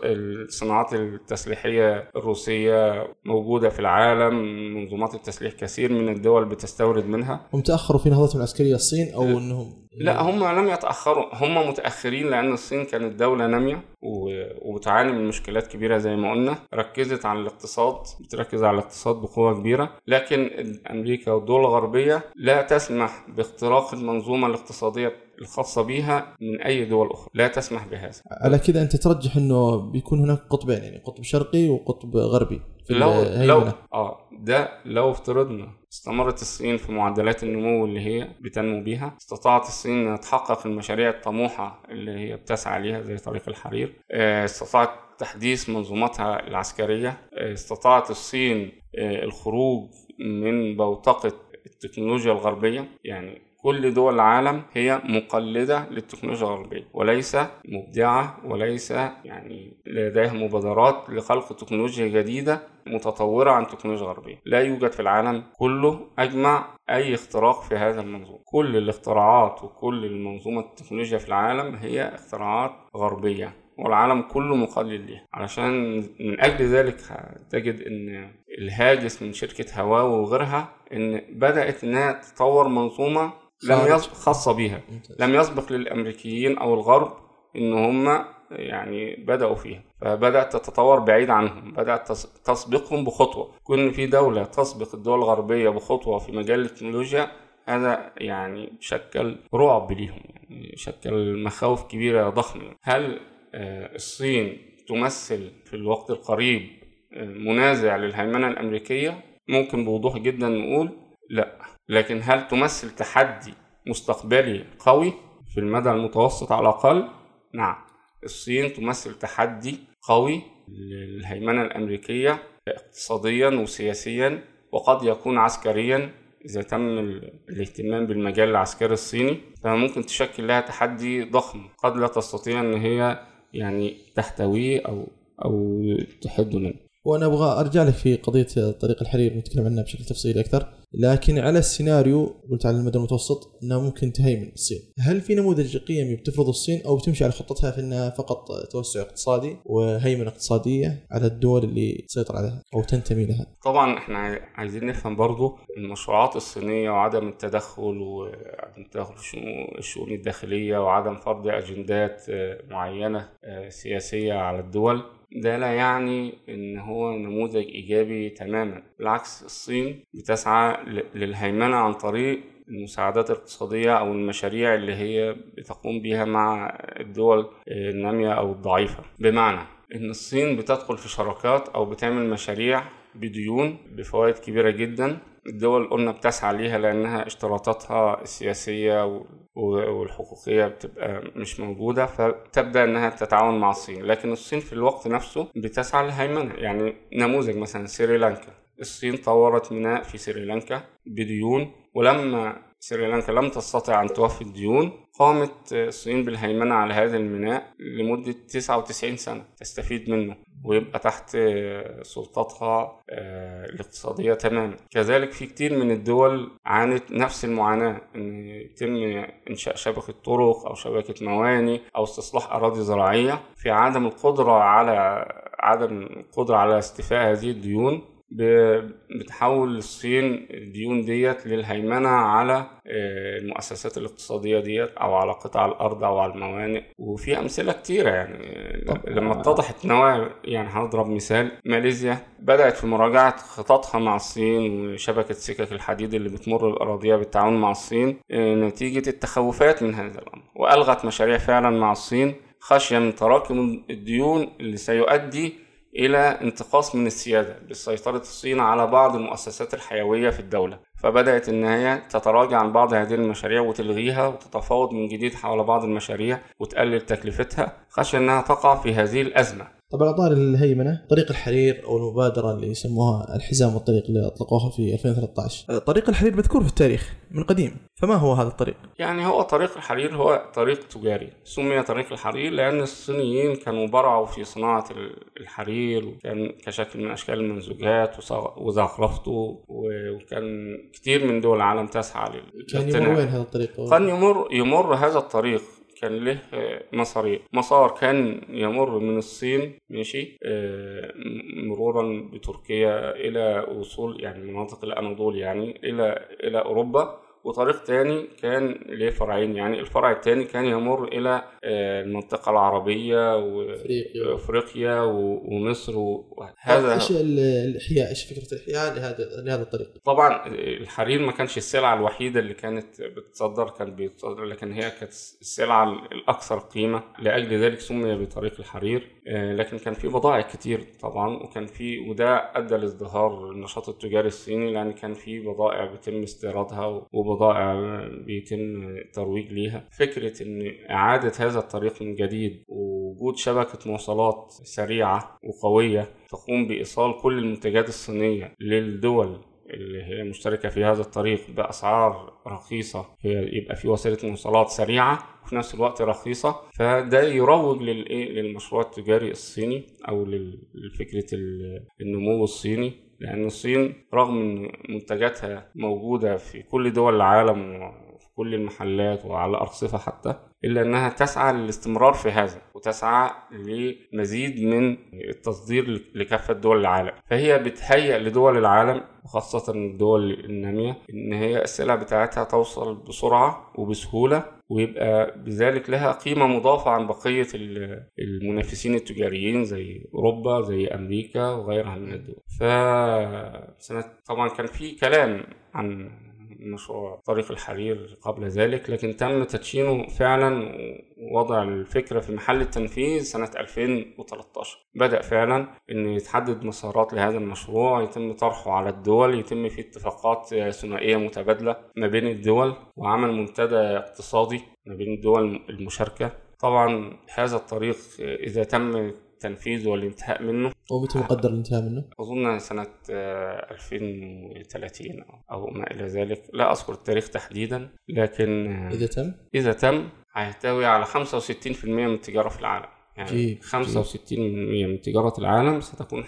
الصناعات التسليحية الروسية موجودة في العالم، منظومات التسليح كثير من الدول بتستورد منها. هم تأخروا في نهضتهم العسكرية الصين أو أنهم لا، هم لم يتأخروا، هم متأخرين، لأن الصين كانت دولة نامية وبتعاني من مشكلات كبيرة زي ما قلنا. ركزت على الاقتصاد، بتركز على الاقتصاد بقوة كبيرة، لكن أمريكا والدول الغربية لا تسمح باختراق المنظومة الاقتصادية الخاصة بها من أي دول أخرى، لا تسمح بهذا. على كده أنت ترجح أنه بيكون هناك قطبين، يعني قطب شرقي وقطب غربي في الهيمنة. لو افترضنا استمرت الصين في معدلات النمو اللي هي بتنمو بيها، استطاعت الصين أن تحقق المشاريع الطموحة اللي هي بتسعى ليها زي طريق الحرير، استطاعت تحديث منظومتها العسكرية، استطاعت الصين الخروج من بوتقة التكنولوجيا الغربية. يعني كل دول العالم هي مقلدة للتكنولوجيا الغربية وليس مبدعة، وليس يعني لديها مبادرات لخلق تكنولوجيا جديدة متطورة عن تكنولوجيا غربية. لا يوجد في العالم كله أجمع أي اختراق في هذا المنظوم. كل الاختراعات وكل المنظومة التكنولوجيا في العالم هي اختراعات غربية، والعالم كله مقلد ليها. علشان من أجل ذلك تجد أن الهاجس من شركة هواوي وغيرها أن بدأت أنها تطور منظومة خاصة بيها، لم يسبق للأمريكيين أو الغرب إن هم يعني بدأوا فيها، فبدأت تتطور بعيد عنهم، بدأت تسبقهم بخطوة. كون في دولة تسبق الدول الغربية بخطوة في مجال التكنولوجيا، هذا يعني شكل رعب ليهم، يعني شكل مخاوف كبيرة ضخمة. هل الصين تمثل في الوقت القريب منازع للهيمنة الأمريكية؟ ممكن بوضوح جدا نقول لا، لكن هل تمثل تحدي مستقبلي قوي في المدى المتوسط على الأقل؟ نعم، الصين تمثل تحدي قوي للهيمنة الأمريكية اقتصاديا وسياسيا وقد يكون عسكريا إذا تم الاهتمام بالمجال العسكري الصيني، فممكن تشكل لها تحدي ضخم قد لا تستطيع أن هي يعني تحتويه أو تحد منه. وأنا أبغى أرجع لك في قضية طريق الحرير نتكلم عنها بشكل تفصيلي أكثر، لكن على السيناريو قلت على المدى المتوسط أنها ممكن تهيمن الصين، هل في نموذج قيمي بتفرض الصين أو بتمشي على خطتها في أنها فقط توسع اقتصادي وهيمنة اقتصادية على الدول اللي تسيطر عليها أو تنتمي لها؟ طبعا احنا عايزين نفهم برضو المشروعات الصينية وعدم التدخل وعدم تدخل الشؤون الداخلية وعدم فرض أجندات معينة سياسية على الدول، ده لا يعني ان هو نموذج ايجابي تماما. بالعكس، الصين بتسعى للهيمنة عن طريق المساعدات الاقتصادية او المشاريع اللي هي بتقوم بها مع الدول النامية او الضعيفة، بمعنى ان الصين بتدخل في شراكات او بتعمل مشاريع بديون بفوائد كبيرة جدا الدول قلنا بتسعى ليها لانها اشتراطاتها السياسية والحقوقية بتبقى مش موجودة، فتبدأ انها تتعاون مع الصين. لكن الصين في الوقت نفسه بتسعى للهيمنة. يعني نموذج مثلا سريلانكا، الصين طورت ميناء في سريلانكا بديون، ولما سريلانكا لم تستطع أن توفي الديون قامت الصين بالهيمنة على هذا الميناء لمدة 99 سنة تستفيد منه ويبقى تحت سلطتها الاقتصادية تماما. كذلك في كتير من الدول عانت نفس المعاناة، أن يتم إنشاء شبكة طرق أو شبكة مواني أو استصلاح أراضي زراعية، في عدم القدرة على استيفاء هذه الديون بتحول الصين الديون ديت للهيمنة على المؤسسات الاقتصادية ديت أو على قطع الأرض أو على الموانئ، وفي أمثلة كتيرة. يعني لما اتضحت نواة، يعني هنضرب مثال ماليزيا بدأت في مراجعة خططها مع الصين وشبكة سكك الحديد اللي بتمر الأراضية بالتعاون مع الصين نتيجة التخوفات من هذا الأمر، وألغت مشاريع فعلا مع الصين خشية من تراكم الديون اللي سيؤدي إلى انتقاص من السيادة بسيطرة الصين على بعض المؤسسات الحيوية في الدولة. فبدأت النهاية تتراجع عن بعض هذه المشاريع وتلغيها وتتفاوض من جديد حول بعض المشاريع وتقلل تكلفتها خشية أنها تقع في هذه الأزمة. طبعا أطار الهيمنة طريق الحرير أو المبادرة اللي يسموها الحزام والطريق اللي أطلقوها في 2013، طريق الحرير مذكور في التاريخ من قديم، فما هو هذا الطريق؟ يعني هو طريق الحرير هو طريق تجاري، سمي طريق الحرير لأن الصينيين كانوا برعوا في صناعة الحرير وكان كشكل من أشكال المنسوجات وزخرفته، وكان كتير من دول العالم تسعى للاقتناء. كان يمر وين هذا الطريق؟ كان يمر هذا الطريق، كان له مسار كان يمر من الصين ماشي مرورا بتركيا الى وصول يعني مناطق الاناضول، يعني الى اوروبا. وطريق تاني كان له فرعين، يعني الفرع التاني كان يمر الى المنطقه العربيه وافريقيا ومصر. وهذا ايش فكره الاحياء لهذا الطريق. طبعا الحرير ما كانش السلعه الوحيده اللي كانت بتصدر، لكن هي كانت السلعه الاكثر قيمه، لاجل ذلك سمي بطريق الحرير. لكن كان في بضائع كتير طبعا، وده ادى لازدهار النشاط التجاري الصيني، لان كان في بضائع بيتم استيرادها وبضائع بيتم الترويج ليها. فكرة ان اعادة هذا الطريق من جديد ووجود شبكة مواصلات سريعة وقوية تقوم بإيصال كل المنتجات الصينية للدول اللي هي مشتركة في هذا الطريق بأسعار رخيصة، يبقى في وسيلة مواصلات سريعة وفي نفس الوقت رخيصة، فده يروج للمشروع التجاري الصيني أو لفكرة النمو الصيني. لأن الصين رغم أن منتجاتها موجودة في كل دول العالم وفي كل المحلات وعلى أرصفة حتى، إلا أنها تسعى للاستمرار في هذا وتسعى لمزيد من التصدير لكافة دول العالم. فهي بتهيئ لدول العالم وخاصة الدول النامية أن هي السلع بتاعتها توصل بسرعة وبسهولة، ويبقى بذلك لها قيمة مضافة عن بقية المنافسين التجاريين زي أوروبا زي أمريكا وغيرها من الدول. طبعا كان في كلام عن مشروع طريق الحرير قبل ذلك، لكن تم تدشينه فعلا ووضع الفكرة في محل التنفيذ سنة 2013. بدأ فعلا أن يتحدد مسارات لهذا المشروع، يتم طرحه على الدول، يتم فيه اتفاقات ثنائية متبادلة ما بين الدول وعمل منتدى اقتصادي ما بين الدول المشاركة طبعا هذا الطريق إذا تم تنفيذه والانتهاء منه، ومتى مقدر الانتهاء منه؟ أظن سنة 2030 أو ما إلى ذلك، لا أذكر التاريخ تحديدا، لكن إذا تم هيحتوي على 65% من التجارة في العالم، يعني جيب. 65% من تجارة العالم ستكون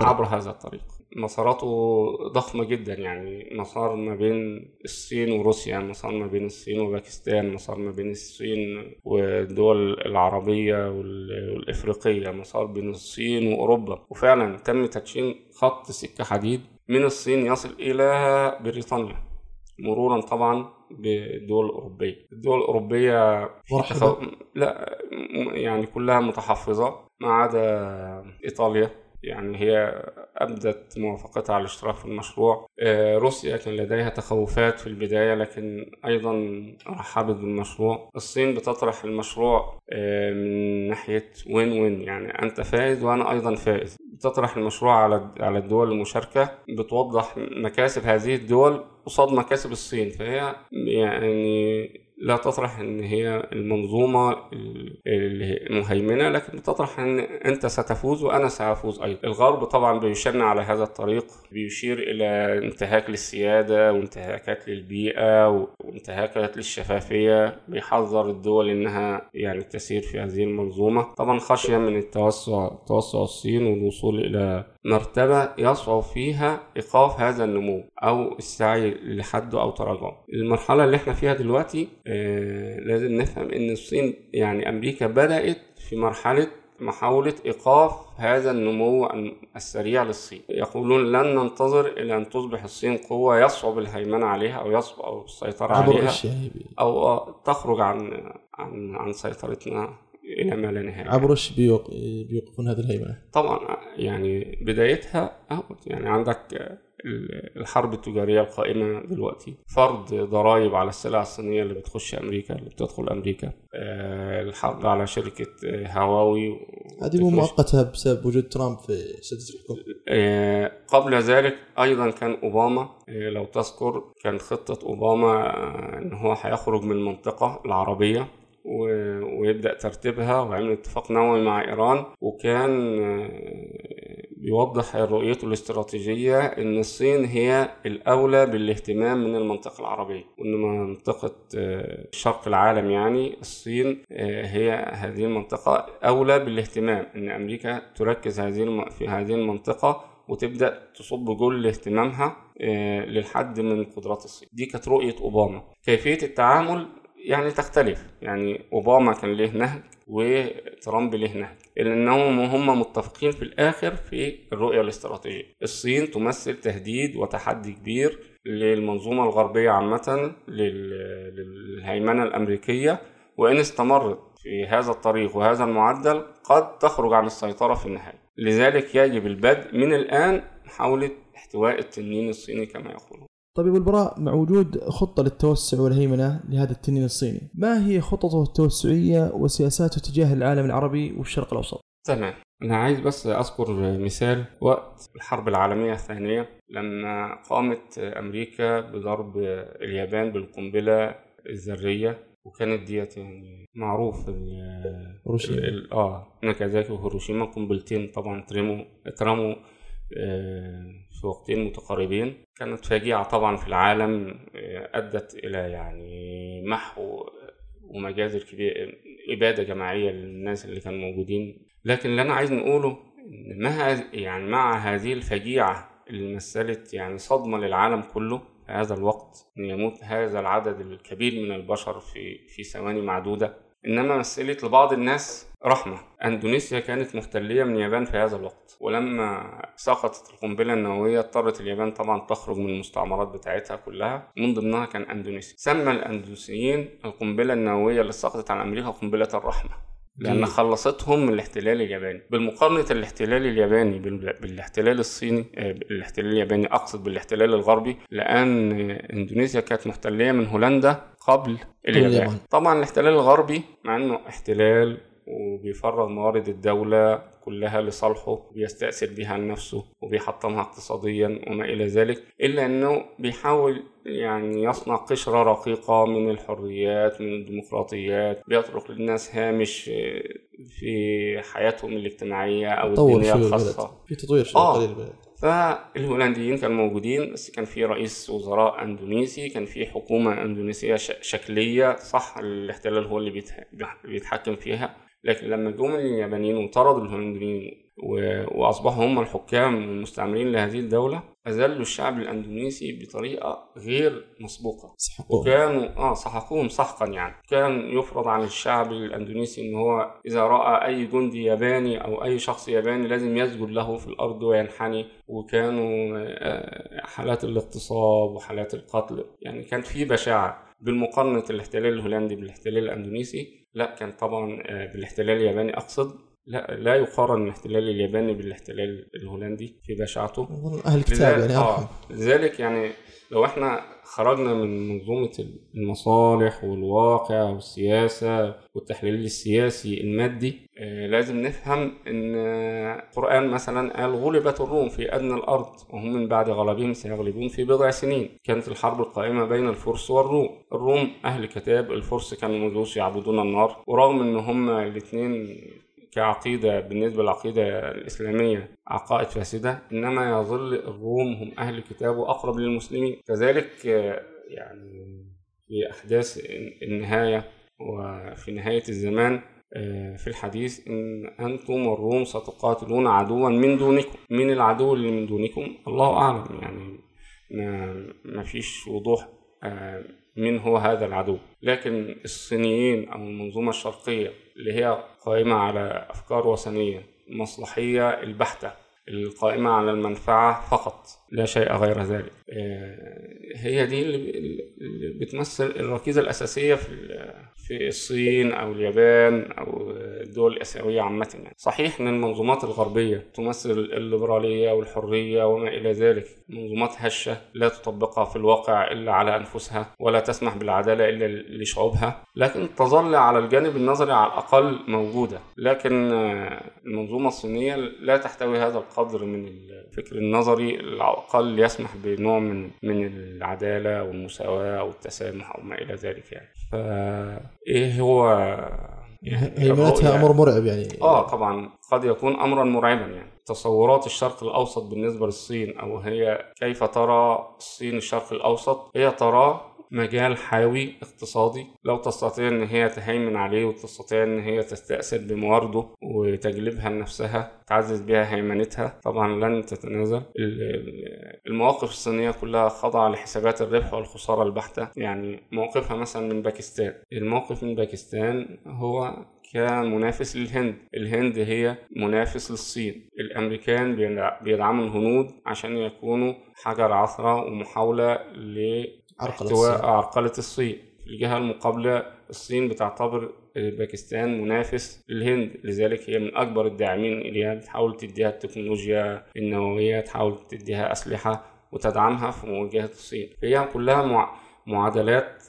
عبر هذا الطريق. مساراته ضخمة جدا، يعني مسار ما بين الصين وروسيا، مسار ما بين الصين وباكستان، مسار ما بين الصين والدول العربية والإفريقية، مسار بين الصين وأوروبا. وفعلا تم تدشين خط سكة حديد من الصين يصل إلى بريطانيا، مرورا طبعا بالدول الأوروبية. الدول الأوروبية لا يعني كلها متحفظة ما عدا إيطاليا، يعني هي أبدت موافقتها على الاشتراك في المشروع. روسيا كان لديها تخوفات في البداية، لكن أيضا رحبت بالمشروع. الصين بتطرح المشروع من ناحية وين وين، يعني أنت فائز وأنا أيضا فائز. بتطرح المشروع على الدول المشاركة، بتوضح مكاسب هذه الدول قصاد مكاسب الصين، فهي يعني لا تطرح ان هي المنظومة المهيمنة، لكن بتطرح ان انت ستفوز وانا سأفوز ايضا. الغرب طبعا بيشن على هذا الطريق، بيشير الى انتهاك للسيادة وانتهاكات للبيئة وانتهاكات للشفافية، بيحذر الدول انها يعني تسير في هذه المنظومة، طبعا خشية من توسع الصين والوصول الى مرتبة يصعب فيها إيقاف هذا النمو أو السعي لحده أو تراجعه. المرحلة اللي احنا فيها دلوقتي لازم نفهم إن الصين، يعني أمريكا، بدأت في مرحلة محاولة إيقاف هذا النمو السريع للصين. يقولون لن ننتظر إلى أن تصبح الصين قوة يصعب الهيمنة عليها أو السيطرة عليها أو تخرج عن سيطرتنا إلى ما لا نهاية. عبر إيش بيوقفون هذه الهيمنة؟ طبعا يعني بدايتها يعني عندك الحرب التجارية القائمة دلوقتي، فرض ضرائب على السلع الصينية اللي بتدخل أمريكا، الحرب على شركة هواوي، هذه مؤقتة بسبب وجود ترامب في سلسلة الحكم. قبل ذلك أيضا كان أوباما، لو تذكر، كان خطة أوباما أن هو هيخرج من المنطقة العربية ويبدأ ترتيبها، وعمل اتفاق نووي مع إيران، وكان بيوضح رؤيته الاستراتيجية إن الصين هي الأولى بالاهتمام من المنطقة العربية، وإن منطقة شرق العالم، يعني الصين هي هذه المنطقة أولى بالاهتمام، إن أمريكا تركز في هذه المنطقة وتبدأ تصب جل اهتمامها للحد من قدرات الصين. دي كانت رؤية أوباما. كيفية التعامل يعني تختلف، يعني أوباما كان له نهج وترامب له نهج، إلا أنهم هم متفقين في الآخر في الرؤية الاستراتيجية. الصين تمثل تهديد وتحدي كبير للمنظومة الغربية عامة، للهيمنة الأمريكية، وإن استمرت في هذا الطريق وهذا المعدل قد تخرج عن السيطرة في النهاية. لذلك يجب البدء من الآن محاولة احتواء التنين الصيني كما يقولون. طيب والبراء، مع وجود خطة للتوسع والهيمنة لهذا التنين الصيني، ما هي خططه التوسعية وسياساته تجاه العالم العربي والشرق الأوسط؟ تمام، أنا عايز بس أذكر مثال. وقت الحرب العالمية الثانية، لما قامت أمريكا بضرب اليابان بالقنبلة الذرية، وكانت ديت يعني معروف هيروشيما ناكازاكي وهيروشيما، قنبلتين طبعا ترموا في وقتين متقاربين، كانت فاجعة طبعا في العالم، أدت إلى يعني محو ومجازر كبيرة، إبادة جماعية للناس اللي كانوا موجودين. لكن اللي أنا عايز نقوله إن مع هذه الفاجعة اللي مثلت يعني صدمة للعالم كله في هذا الوقت، إن يموت هذا العدد الكبير من البشر في ثواني معدودة، إنما مثلت لبعض الناس رحمة. أندونيسيا كانت محتلية من اليابان في هذا الوقت، ولما سقطت القنبلة النووية اضطرت اليابان طبعا تخرج من المستعمرات بتاعتها كلها، من ضمنها كان أندونيسيا. سمى الأندونيسيين القنبلة النووية اللي سقطت عن أمريكا قنبلة الرحمة، لأن خلصتهم من الاحتلال الياباني. بالمقارنة الاحتلال الياباني بالاحتلال الصيني، الاحتلال الياباني أقصد، بالاحتلال الغربي، لأن إندونيسيا كانت محتلية من هولندا قبل اليابان. طبعا الاحتلال الغربي مع أنه احتلال وبيفرغ موارد الدولة كلها لصالحه، بيستأثر بيها عن نفسه وبيحطمها اقتصاديا وما إلى ذلك، إلا أنه بيحاول يعني يصنع قشرة رقيقة من الحريات من الديمقراطيات، بيطرق للناس هامش في حياتهم الاجتماعية أو الدينية الخاصة في تطوير شغل البلد. فالهولنديين كانوا موجودين، بس كان في رئيس وزراء اندونيسي، كان في حكومة اندونيسية شكلية، صح الاحتلال هو اللي بيتحكم فيها، لكن لما جم اليابانيين وطردوا الهولنديين واصبحوا هم الحكام والمستعمرين لهذه الدولة، أذلوا الشعب الاندونيسي بطريقة غير مسبوقة، وكانوا سحقوهم سحقا. يعني كان يفرض عن الشعب الاندونيسي ان هو اذا رأى اي جندي ياباني او اي شخص ياباني لازم يسجد له في الارض وينحني، وكانوا حالات الاغتصاب وحالات القتل، يعني كان في بشاعة. بالمقارنة الاحتلال الهولندي بالاحتلال الاندونيسي لا، كان طبعا بالاحتلال الياباني اقصد، لا يقارن الاحتلال الياباني بالاحتلال الهولندي في بشاعته. أهل الكتاب يعني لذلك يعني لو احنا خرجنا من منظومة المصالح والواقع والسياسة والتحليل السياسي المادي، لازم نفهم ان القرآن مثلا قال غلبت الروم في أدنى الأرض وهم من بعد غلبهم سيغلبون في بضع سنين. كانت الحرب القائمة بين الفرس والروم، الروم أهل كتاب، الفرس كانوا مجوس يعبدون النار، ورغم ان هم الاثنين كعقيدة بالنسبة للعقيدة الإسلامية عقائد فاسدة، إنما يظل الروم هم أهل الكتاب وأقرب للمسلمين. كذلك يعني في أحداث النهاية وفي نهاية الزمان في الحديث إن أنتم والروم ستقاتلون عدوا من دونكم، من العدو اللي من دونكم الله أعلم، يعني ما فيش وضوح من هو هذا العدو، لكن الصينيين أو المنظومة الشرقية اللي هي قائمة على أفكار وثنية مصلحية البحتة القائمة على المنفعة فقط لا شيء غير ذلك، هي دي اللي بتمثل الركيزة الأساسية في الصين أو اليابان أو الدول الآسيوية عامة. يعني صحيح أن المنظومات الغربية تمثل الليبرالية والحرية وما إلى ذلك، منظومات هشة لا تطبقها في الواقع إلا على أنفسها ولا تسمح بالعدالة إلا لشعوبها، لكن تظل على الجانب النظري على الأقل موجودة. لكن المنظومة الصينية لا تحتوي هذا القدر من الفكر النظري الأقل يسمح بنوع من العدالة والمساواة والتسامح وما إلى ذلك. يعني فإيه هو هيمنتها يعني أمر مرعب يعني طبعا قد يكون أمرا مرعبا. يعني تصورات الشرق الأوسط بالنسبة للصين، أو هي كيف ترى الصين الشرق الأوسط، هي ترى مجال حيوي اقتصادي لو تستطيع ان هي تهيمن عليه وتستطيع ان هي تستأثر بموارده وتجلبها لنفسها، تعزز بها هيمنتها، طبعا لن تتنازل. المواقف الصينية كلها خاضعة لحسابات الربح والخسارة البحتة. يعني موقفها مثلا من باكستان، الموقف من باكستان هو كمنافس للهند، الهند هي منافس للصين. الأمريكان بيدعموا الهنود عشان يكونوا حجر عثرة ومحاولة عرقلة الصين. في الجهة المقابلة الصين بتعتبر باكستان منافس للهند، لذلك هي من أكبر الداعمين إليها، بتحاول تديها التكنولوجيا النووية، تحاول تديها أسلحة وتدعمها في مواجهة الصين. هي كلها معادلات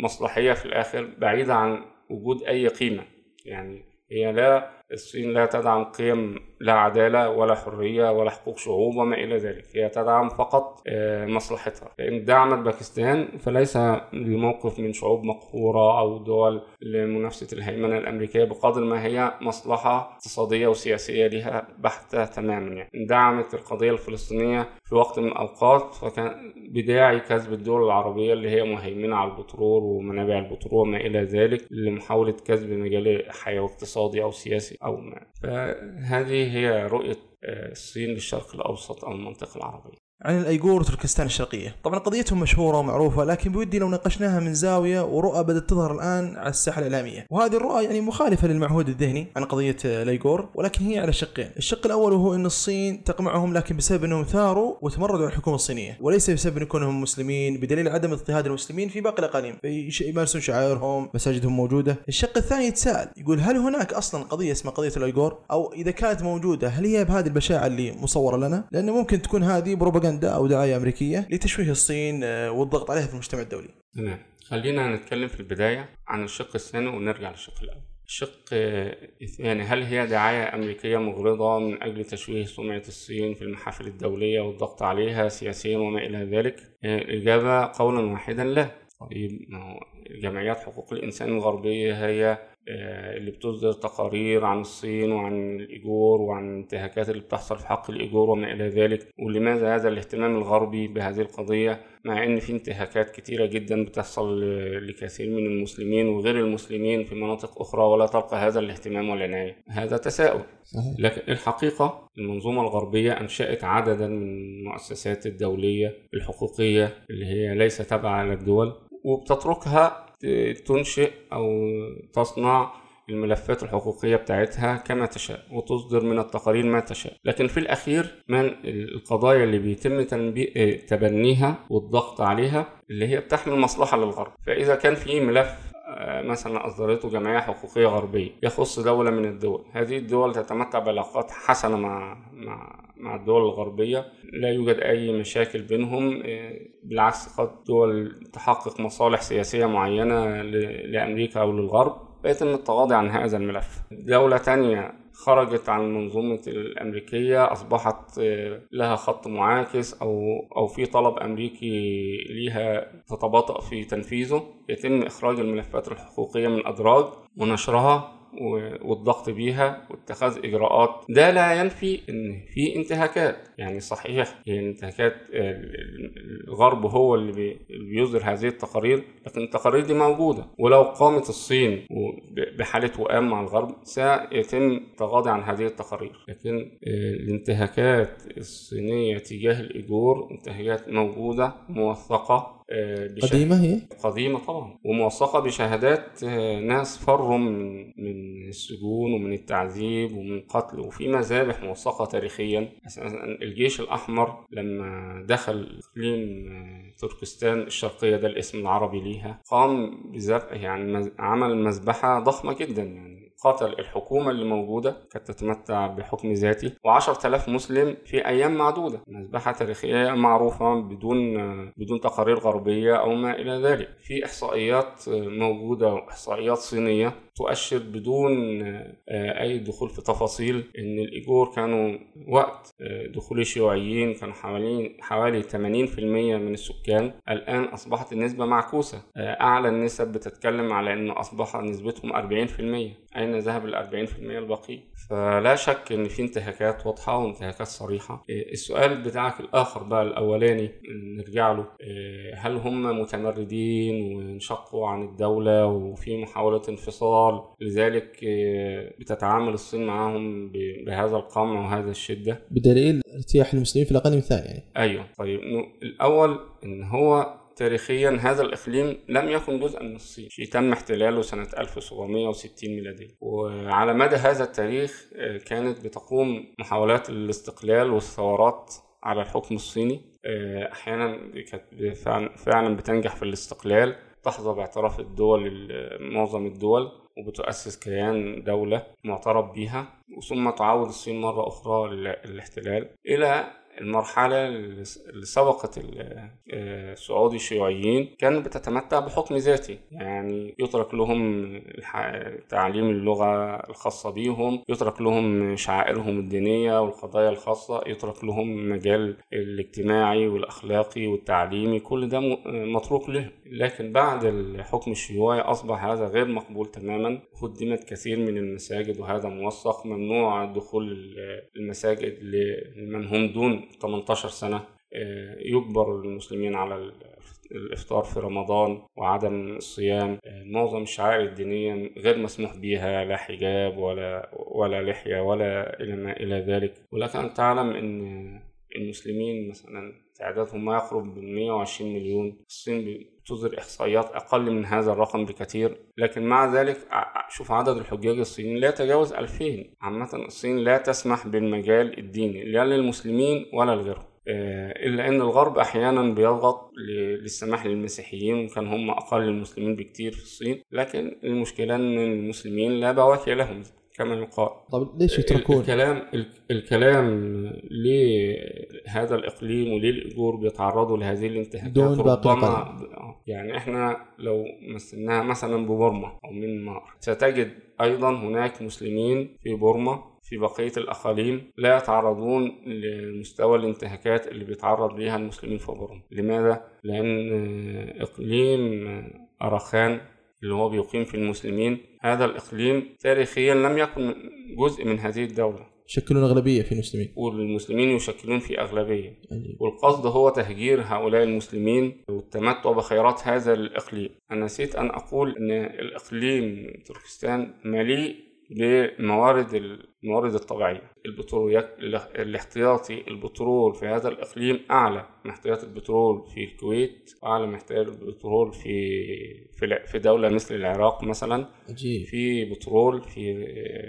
مصلحية في الآخر بعيدة عن وجود أي قيمة. يعني هي الصين لا تدعم قيم، لا عدالة ولا حرية ولا حقوق شعوب وما إلى ذلك، هي تدعم فقط مصلحتها. فإن دعمت باكستان فليس الموقف من شعوب مقهورة أو دول لمنافسة الهيمنة الأمريكية بقدر ما هي مصلحة اقتصادية وسياسية لها بحتة تماما. يعني إن دعمت القضية الفلسطينية في وقت من الأوقات فكان بداعي كسب الدول العربية اللي هي مهيمنة على البترول ومنابع البترول وما إلى ذلك لمحاولة كسب مجال حيوي اقتصادي أو سياسي أو ما. فهذه هي رؤية الصين للشرق الأوسط أو المنطقة العربية. عن الأيغور وتركستان الشرقية، طبعا قضيتهم مشهورة ومعروفة، لكن بودي لو ناقشناها من زاوية ورؤى بدأت تظهر الآن على الساحة الإعلامية، وهذه الرؤى يعني مخالفة للمعهود الذهني عن قضية الأيغور، ولكن هي على شقين. الشق الأول هو أن الصين تقمعهم لكن بسبب أنهم ثاروا وتمردوا على الحكومة الصينية، وليس بسبب أن كونهم مسلمين، بدليل عدم اضطهاد المسلمين في باقي الأقاليم، يمارسون شعائرهم، مساجدهم موجودة. الشق الثاني يتساءل يقول هل هناك أصلا قضية اسمها قضية الأيغور، أو إذا كانت موجودة هل هي بهذه البشاعة اللي مصورة لنا، لأن ممكن تكون هذه بروباغندا أو دعاية أمريكية لتشويه الصين والضغط عليها في المجتمع الدولي. تمام، خلينا نتكلم في البداية عن الشق الثاني ونرجع للشق الأول. الشق الثاني، هل هي دعاية أمريكية مغرضة من أجل تشويه سمعة الصين في المحافل الدولية والضغط عليها سياسيا وما إلى ذلك؟ الإجابة قولا واحدا لا. طيب جمعيات حقوق الإنسان الغربية هي اللي بتصدر تقارير عن الصين وعن الإيجور وعن انتهاكات اللي بتحصل في حق الإيجور وما إلى ذلك، ولماذا هذا الاهتمام الغربي بهذه القضية مع أن في انتهاكات كتيرة جدا بتحصل لكثير من المسلمين وغير المسلمين في مناطق أخرى ولا تلقى هذا الاهتمام والعناية؟ هذا تساؤل. لكن الحقيقة المنظومة الغربية أنشأت عددا من المؤسسات الدولية الحقوقية اللي هي ليس تابعة للدول، وبتتركها تنشئ أو تصنع الملفات الحقوقية بتاعتها كما تشاء وتصدر من التقارير ما تشاء، لكن في الأخير من القضايا اللي بيتم تبنيها والضغط عليها اللي هي بتحمل مصلحة للغرب. فإذا كان في ملف مثلا أصدرته جمعية حقوقية غربية يخص دولة من الدول، هذه الدول تتمتع بعلاقات حسنة مع الدول الغربية، لا يوجد أي مشاكل بينهم، بالعكس قد دول تحقق مصالح سياسية معينة لأمريكا أو للغرب، فيتم التغاضي عن هذا الملف. دولة تانية خرجت عن المنظومة الأمريكية أصبحت لها خط معاكس أو في طلب أمريكي لها تتباطأ في تنفيذه، يتم إخراج الملفات الحقوقية من الأدراج ونشرها والضغط بيها واتخاذ إجراءات. ده لا ينفي أن في انتهاكات، يعني صحيح يعني انتهاكات، الغرب هو اللي بيصدر هذه التقارير، لكن التقارير دي موجودة، ولو قامت الصين بحالة وئام مع الغرب سيتم التغاضي عن هذه التقارير. لكن الانتهاكات الصينية تجاه الإيجور انتهاكات موجودة موثقة قديمة، هي قديمة طبعا وموثقة بشهادات ناس فروا من السجون ومن التعذيب ومن قتل، وفي مذابح موثقة تاريخيا. الجيش الأحمر لما دخل إقليم تركستان الشرقية، ده الاسم العربي ليها، قام بذبح يعني عمل مذبحة ضخمة جدا، يعني قتل الحكومة اللي موجودة كانت تتمتع بحكم ذاتي و10,000 مسلم في أيام معدودة. مذبحة تاريخية معروفة بدون تقارير غربية أو ما إلى ذلك. في إحصائيات موجودة وإحصائيات صينية تؤشر بدون أي دخول في تفاصيل أن الإيجور كانوا وقت دخول الشيوعيين كانوا حوالي 80% من السكان، الآن أصبحت النسبة معكوسة، أعلى النسب بتتكلم على أن أصبح نسبتهم 40%. أين ذهب 40% الباقي؟ فلا شك أن في انتهاكات واضحة وانتهاكات صريحة. السؤال بتاعك الآخر بقى الأولاني نرجع له، هل هم متمردين وانشقوا عن الدولة وفي محاولة انفصال، لذلك بتتعامل الصين معهم بهذا القمع وهذا الشدة بدليل ارتياح المسلمين في الأقاليم الثانية يعني. أيوة. طيب الأول إن هو تاريخيا هذا الإقليم لم يكن جزءا من الصين، شيء تم احتلاله سنة 1760 ميلادية، وعلى مدى هذا التاريخ كانت بتقوم محاولات الاستقلال والثورات على الحكم الصيني، أحيانا كانت فعلا بتنجح في الاستقلال، تحظى باعتراف الدول معظم الدول وبتؤسس كيان دولة معترف بها، ثم تعود الصين مرة أخرى للاحتلال إلى المرحلة اللي سبقت السعودي الشيوعيين، كان بتتمتع بحكم ذاتي، يعني يترك لهم تعليم اللغة الخاصة بهم، يترك لهم شعائرهم الدينية والقضايا الخاصة، يترك لهم مجال الاجتماعي والأخلاقي والتعليمي، كل ده متروك لهم. لكن بعد الحكم الشيوعي أصبح هذا غير مقبول تماما، هدمت كثير من المساجد وهذا موثق، ممنوع دخول المساجد لمن هم دون 18 سنة، يجبر المسلمين على الإفطار في رمضان وعدم الصيام، معظم الشعائر الدينية غير مسموح بها، لا حجاب ولا لحية ولا إلى ما إلى ذلك. ولكن أنت تعلم أن المسلمين مثلا تعدادهم ما يقرب من 120 مليون، الصين تصدر إحصائيات أقل من هذا الرقم بكثير، لكن مع ذلك شوف عدد الحجاج الصينيين لا يتجاوز 2000. عامة الصين لا تسمح بالمجال الديني لا للمسلمين ولا لغيرهم، إلا أن الغرب أحيانا بيضغط للسماح للمسيحيين، وكان هم أقل المسلمين بكتير في الصين، لكن المشكلة أن المسلمين لا بواكي لهم، كما يقال. طب ليش يتركون؟ الكلام لهذا الإقليم وللأجور بيتعرضوا لهذه الانتهاكات دون باقي. يعني احنا لو مثلناها مثلا ببرما أو ميانمار، ستجد أيضا هناك مسلمين في برما في بقية الأقاليم لا يتعرضون لمستوى الانتهاكات اللي بيتعرض ليها المسلمين في برما. لماذا؟ لأن إقليم أراخان اللي هو بيقيم في المسلمين، هذا الإقليم تاريخيا لم يكن جزء من هذه الدولة، يشكلون أغلبية في المسلمين والمسلمين يشكلون في أغلبية، والقصد هو تهجير هؤلاء المسلمين والتمتع بخيرات هذا الإقليم. أنا نسيت أن أقول أن الإقليم تركستان مليء بموارد الطبيعية. البترول الاحتياطي، البترول في هذا الإقليم أعلى من احتياط البترول في الكويت، أعلى من احتياط البترول في دولة مثل العراق مثلا. في بترول،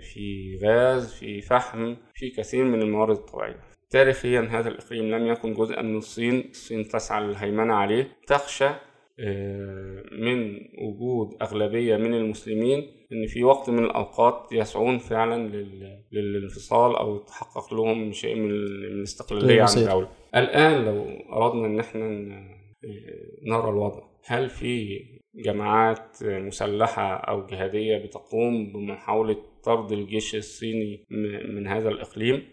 في غاز، في فحم، في كثير من الموارد الطبيعية. تاريخيا هذا الإقليم لم يكن جزءا من الصين. الصين تسعى للهيمنة عليه، تخشى من وجود أغلبية من المسلمين إن في وقت من الأوقات يسعون فعلا للانفصال أو تحقق لهم شيء من الاستقلالية عن الدولة. الآن لو أردنا إن إحنا نرى الوضع، هل في جماعات مسلحة أو جهادية بتقوم بمحاولة طرد الجيش الصيني من هذا الإقليم؟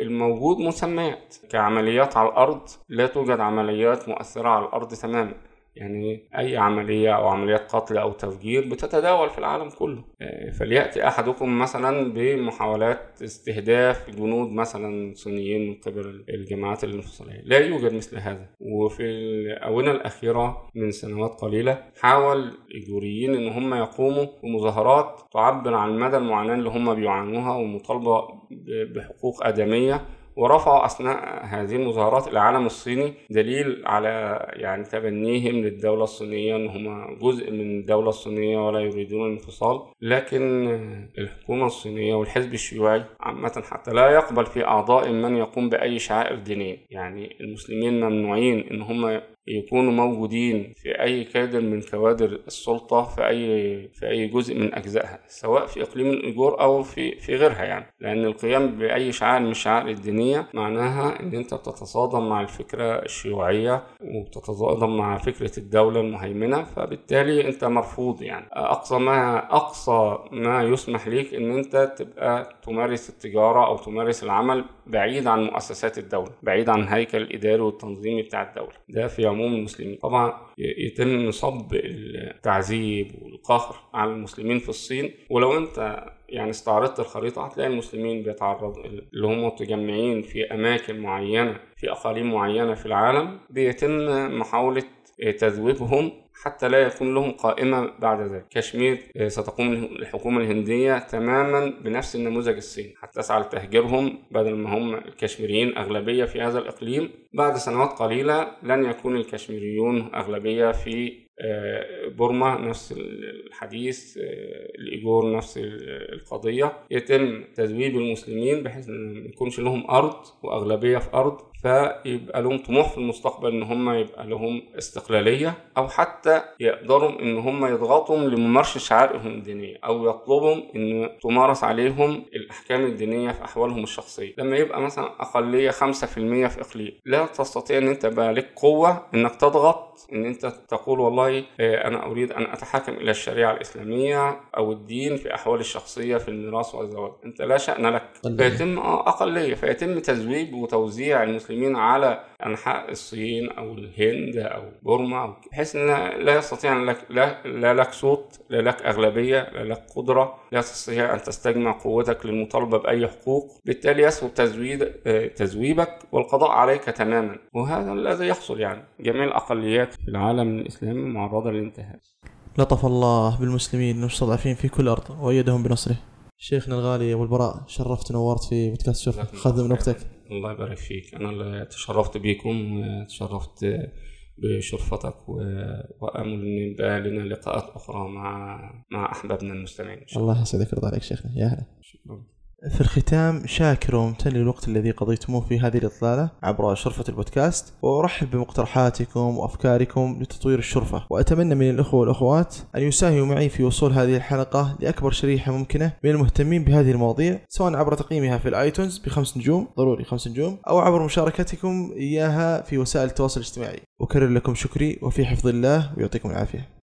الموجود مسميات كعمليات على الأرض، لا توجد عمليات مؤثرة على الأرض تماما. يعني أي عملية أو عمليات قتل أو تفجير بتتداول في العالم كله. فليأتي أحدكم مثلا بمحاولات استهداف جنود مثلا صينيين من قبل الجماعات الانفصالية، لا يوجد مثل هذا. وفي الآونة الأخيرة من سنوات قليلة حاول الجوريين إن هم يقوموا بمظاهرات تعبر عن مدى المعاناة اللي هم بيعانوها ومطالبة بحقوق آدمية، ورفعوا أثناء هذه المظاهرات العلم الصيني، دليل على يعني تبنيهم للدولة الصينية أن هم جزء من الدولة الصينية ولا يريدون الانفصال. لكن الحكومة الصينية والحزب الشيوعي عامة حتى لا يقبل في أعضاء من يقوم بأي شعائر دينية. يعني المسلمين ممنوعين أن هم يكونوا موجودين في أي كادر من كوادر السلطة في أي جزء من أجزائها، سواء في إقليم الإيجور أو في غيرها. يعني لأن القيام بأي شعائر من الشعائر الدينية معناها إن أنت بتتصادم مع الفكرة الشيوعية وبتتصادم مع فكرة الدولة المهيمنة، فبالتالي أنت مرفوض. يعني أقصى ما يسمح لك إن أنت تبقى تمارس التجارة أو تمارس العمل بعيد عن مؤسسات الدولة، بعيد عن هيكل الإداري والتنظيمي بتاع الدولة. ده في عموم المسلمين. طبعا يتم صب التعذيب والقهر على المسلمين في الصين. ولو انت يعني استعرضت الخريطة هتلاقي المسلمين بيتعرضوا اللي هم متجمعين في أماكن معينة في أقاليم معينة في العالم، بيتم محاولة تذويبهم حتى لا يكون لهم قائمة بعد ذلك. كشمير ستقوم الحكومة الهندية تماما بنفس النموذج الصيني، حتى تسعى لتهجيرهم بدل ما هم الكشميريين أغلبية في هذا الإقليم. بعد سنوات قليلة لن يكون الكشميريون أغلبية في برما، نفس الحديث. الإيجور نفس القضية، يتم تذويب المسلمين بحيث ما يكونش لهم أرض وأغلبية في أرض، فيبقى لهم طموح في المستقبل إن هم يبقى لهم استقلالية، أو حتى يقدروا إن هم يضغطوا لممارسة شعائرهم الدينية، أو يطلبوا إن تمارس عليهم الأحكام الدينية في أحوالهم الشخصية. لما يبقى مثلا أقلية 5% في إقليم، لا تستطيع إن أنت بقى لك قوة إنك تضغط إن أنت تقول والله أنا أريد أن أتحكم إلى الشريعة الإسلامية أو الدين في أحوال الشخصية في الميراث والزواج. أنت لا شأن لك. فيتم أقلية، فيتم تذويب وتوزيع المسلمين على أنحاء الصين أو الهند أو بورما، أو بحيث أن لا يستطيع لك لا لك صوت، لا لك أغلبية، لا لك قدرة، لا تستطيع أن تستجمع قوتك للمطالبة بأي حقوق. بالتالي يسهل تذويبك والقضاء عليك تماما. وهذا الذي يحصل. يعني جميع الأقليات في العالم الإسلامي معرضة للانتهاك. لطف الله بالمسلمين المستضعفين في كل أرض وأيدهم بنصره. شيخنا الغالي أبو البراء، شرفت ونورت في بودكاست شرف، خذ من وقتك. الله يبارك فيك. أنا اللي تشرفت بكم وتشرفت بشرفتك، وأمل أن يبقى لنا لقاءات أخرى مع أحبابنا المستمعين. الله يسعدك ويرضى عليك شيخنا. يا هلا. شكرا. في الختام شاكر وممتن للوقت الذي قضيتموه في هذه الإطلالة عبر شرفة البودكاست، وأرحب بمقترحاتكم وأفكاركم لتطوير الشرفة، وأتمنى من الأخوة والأخوات أن يساهموا معي في وصول هذه الحلقة لأكبر شريحة ممكنة من المهتمين بهذه المواضيع، سواء عبر تقييمها في الآيتونز ب5 نجوم ضروري 5 نجوم، أو عبر مشاركتكم إياها في وسائل التواصل الاجتماعي. أكرر لكم شكري وفي حفظ الله ويعطيكم العافية.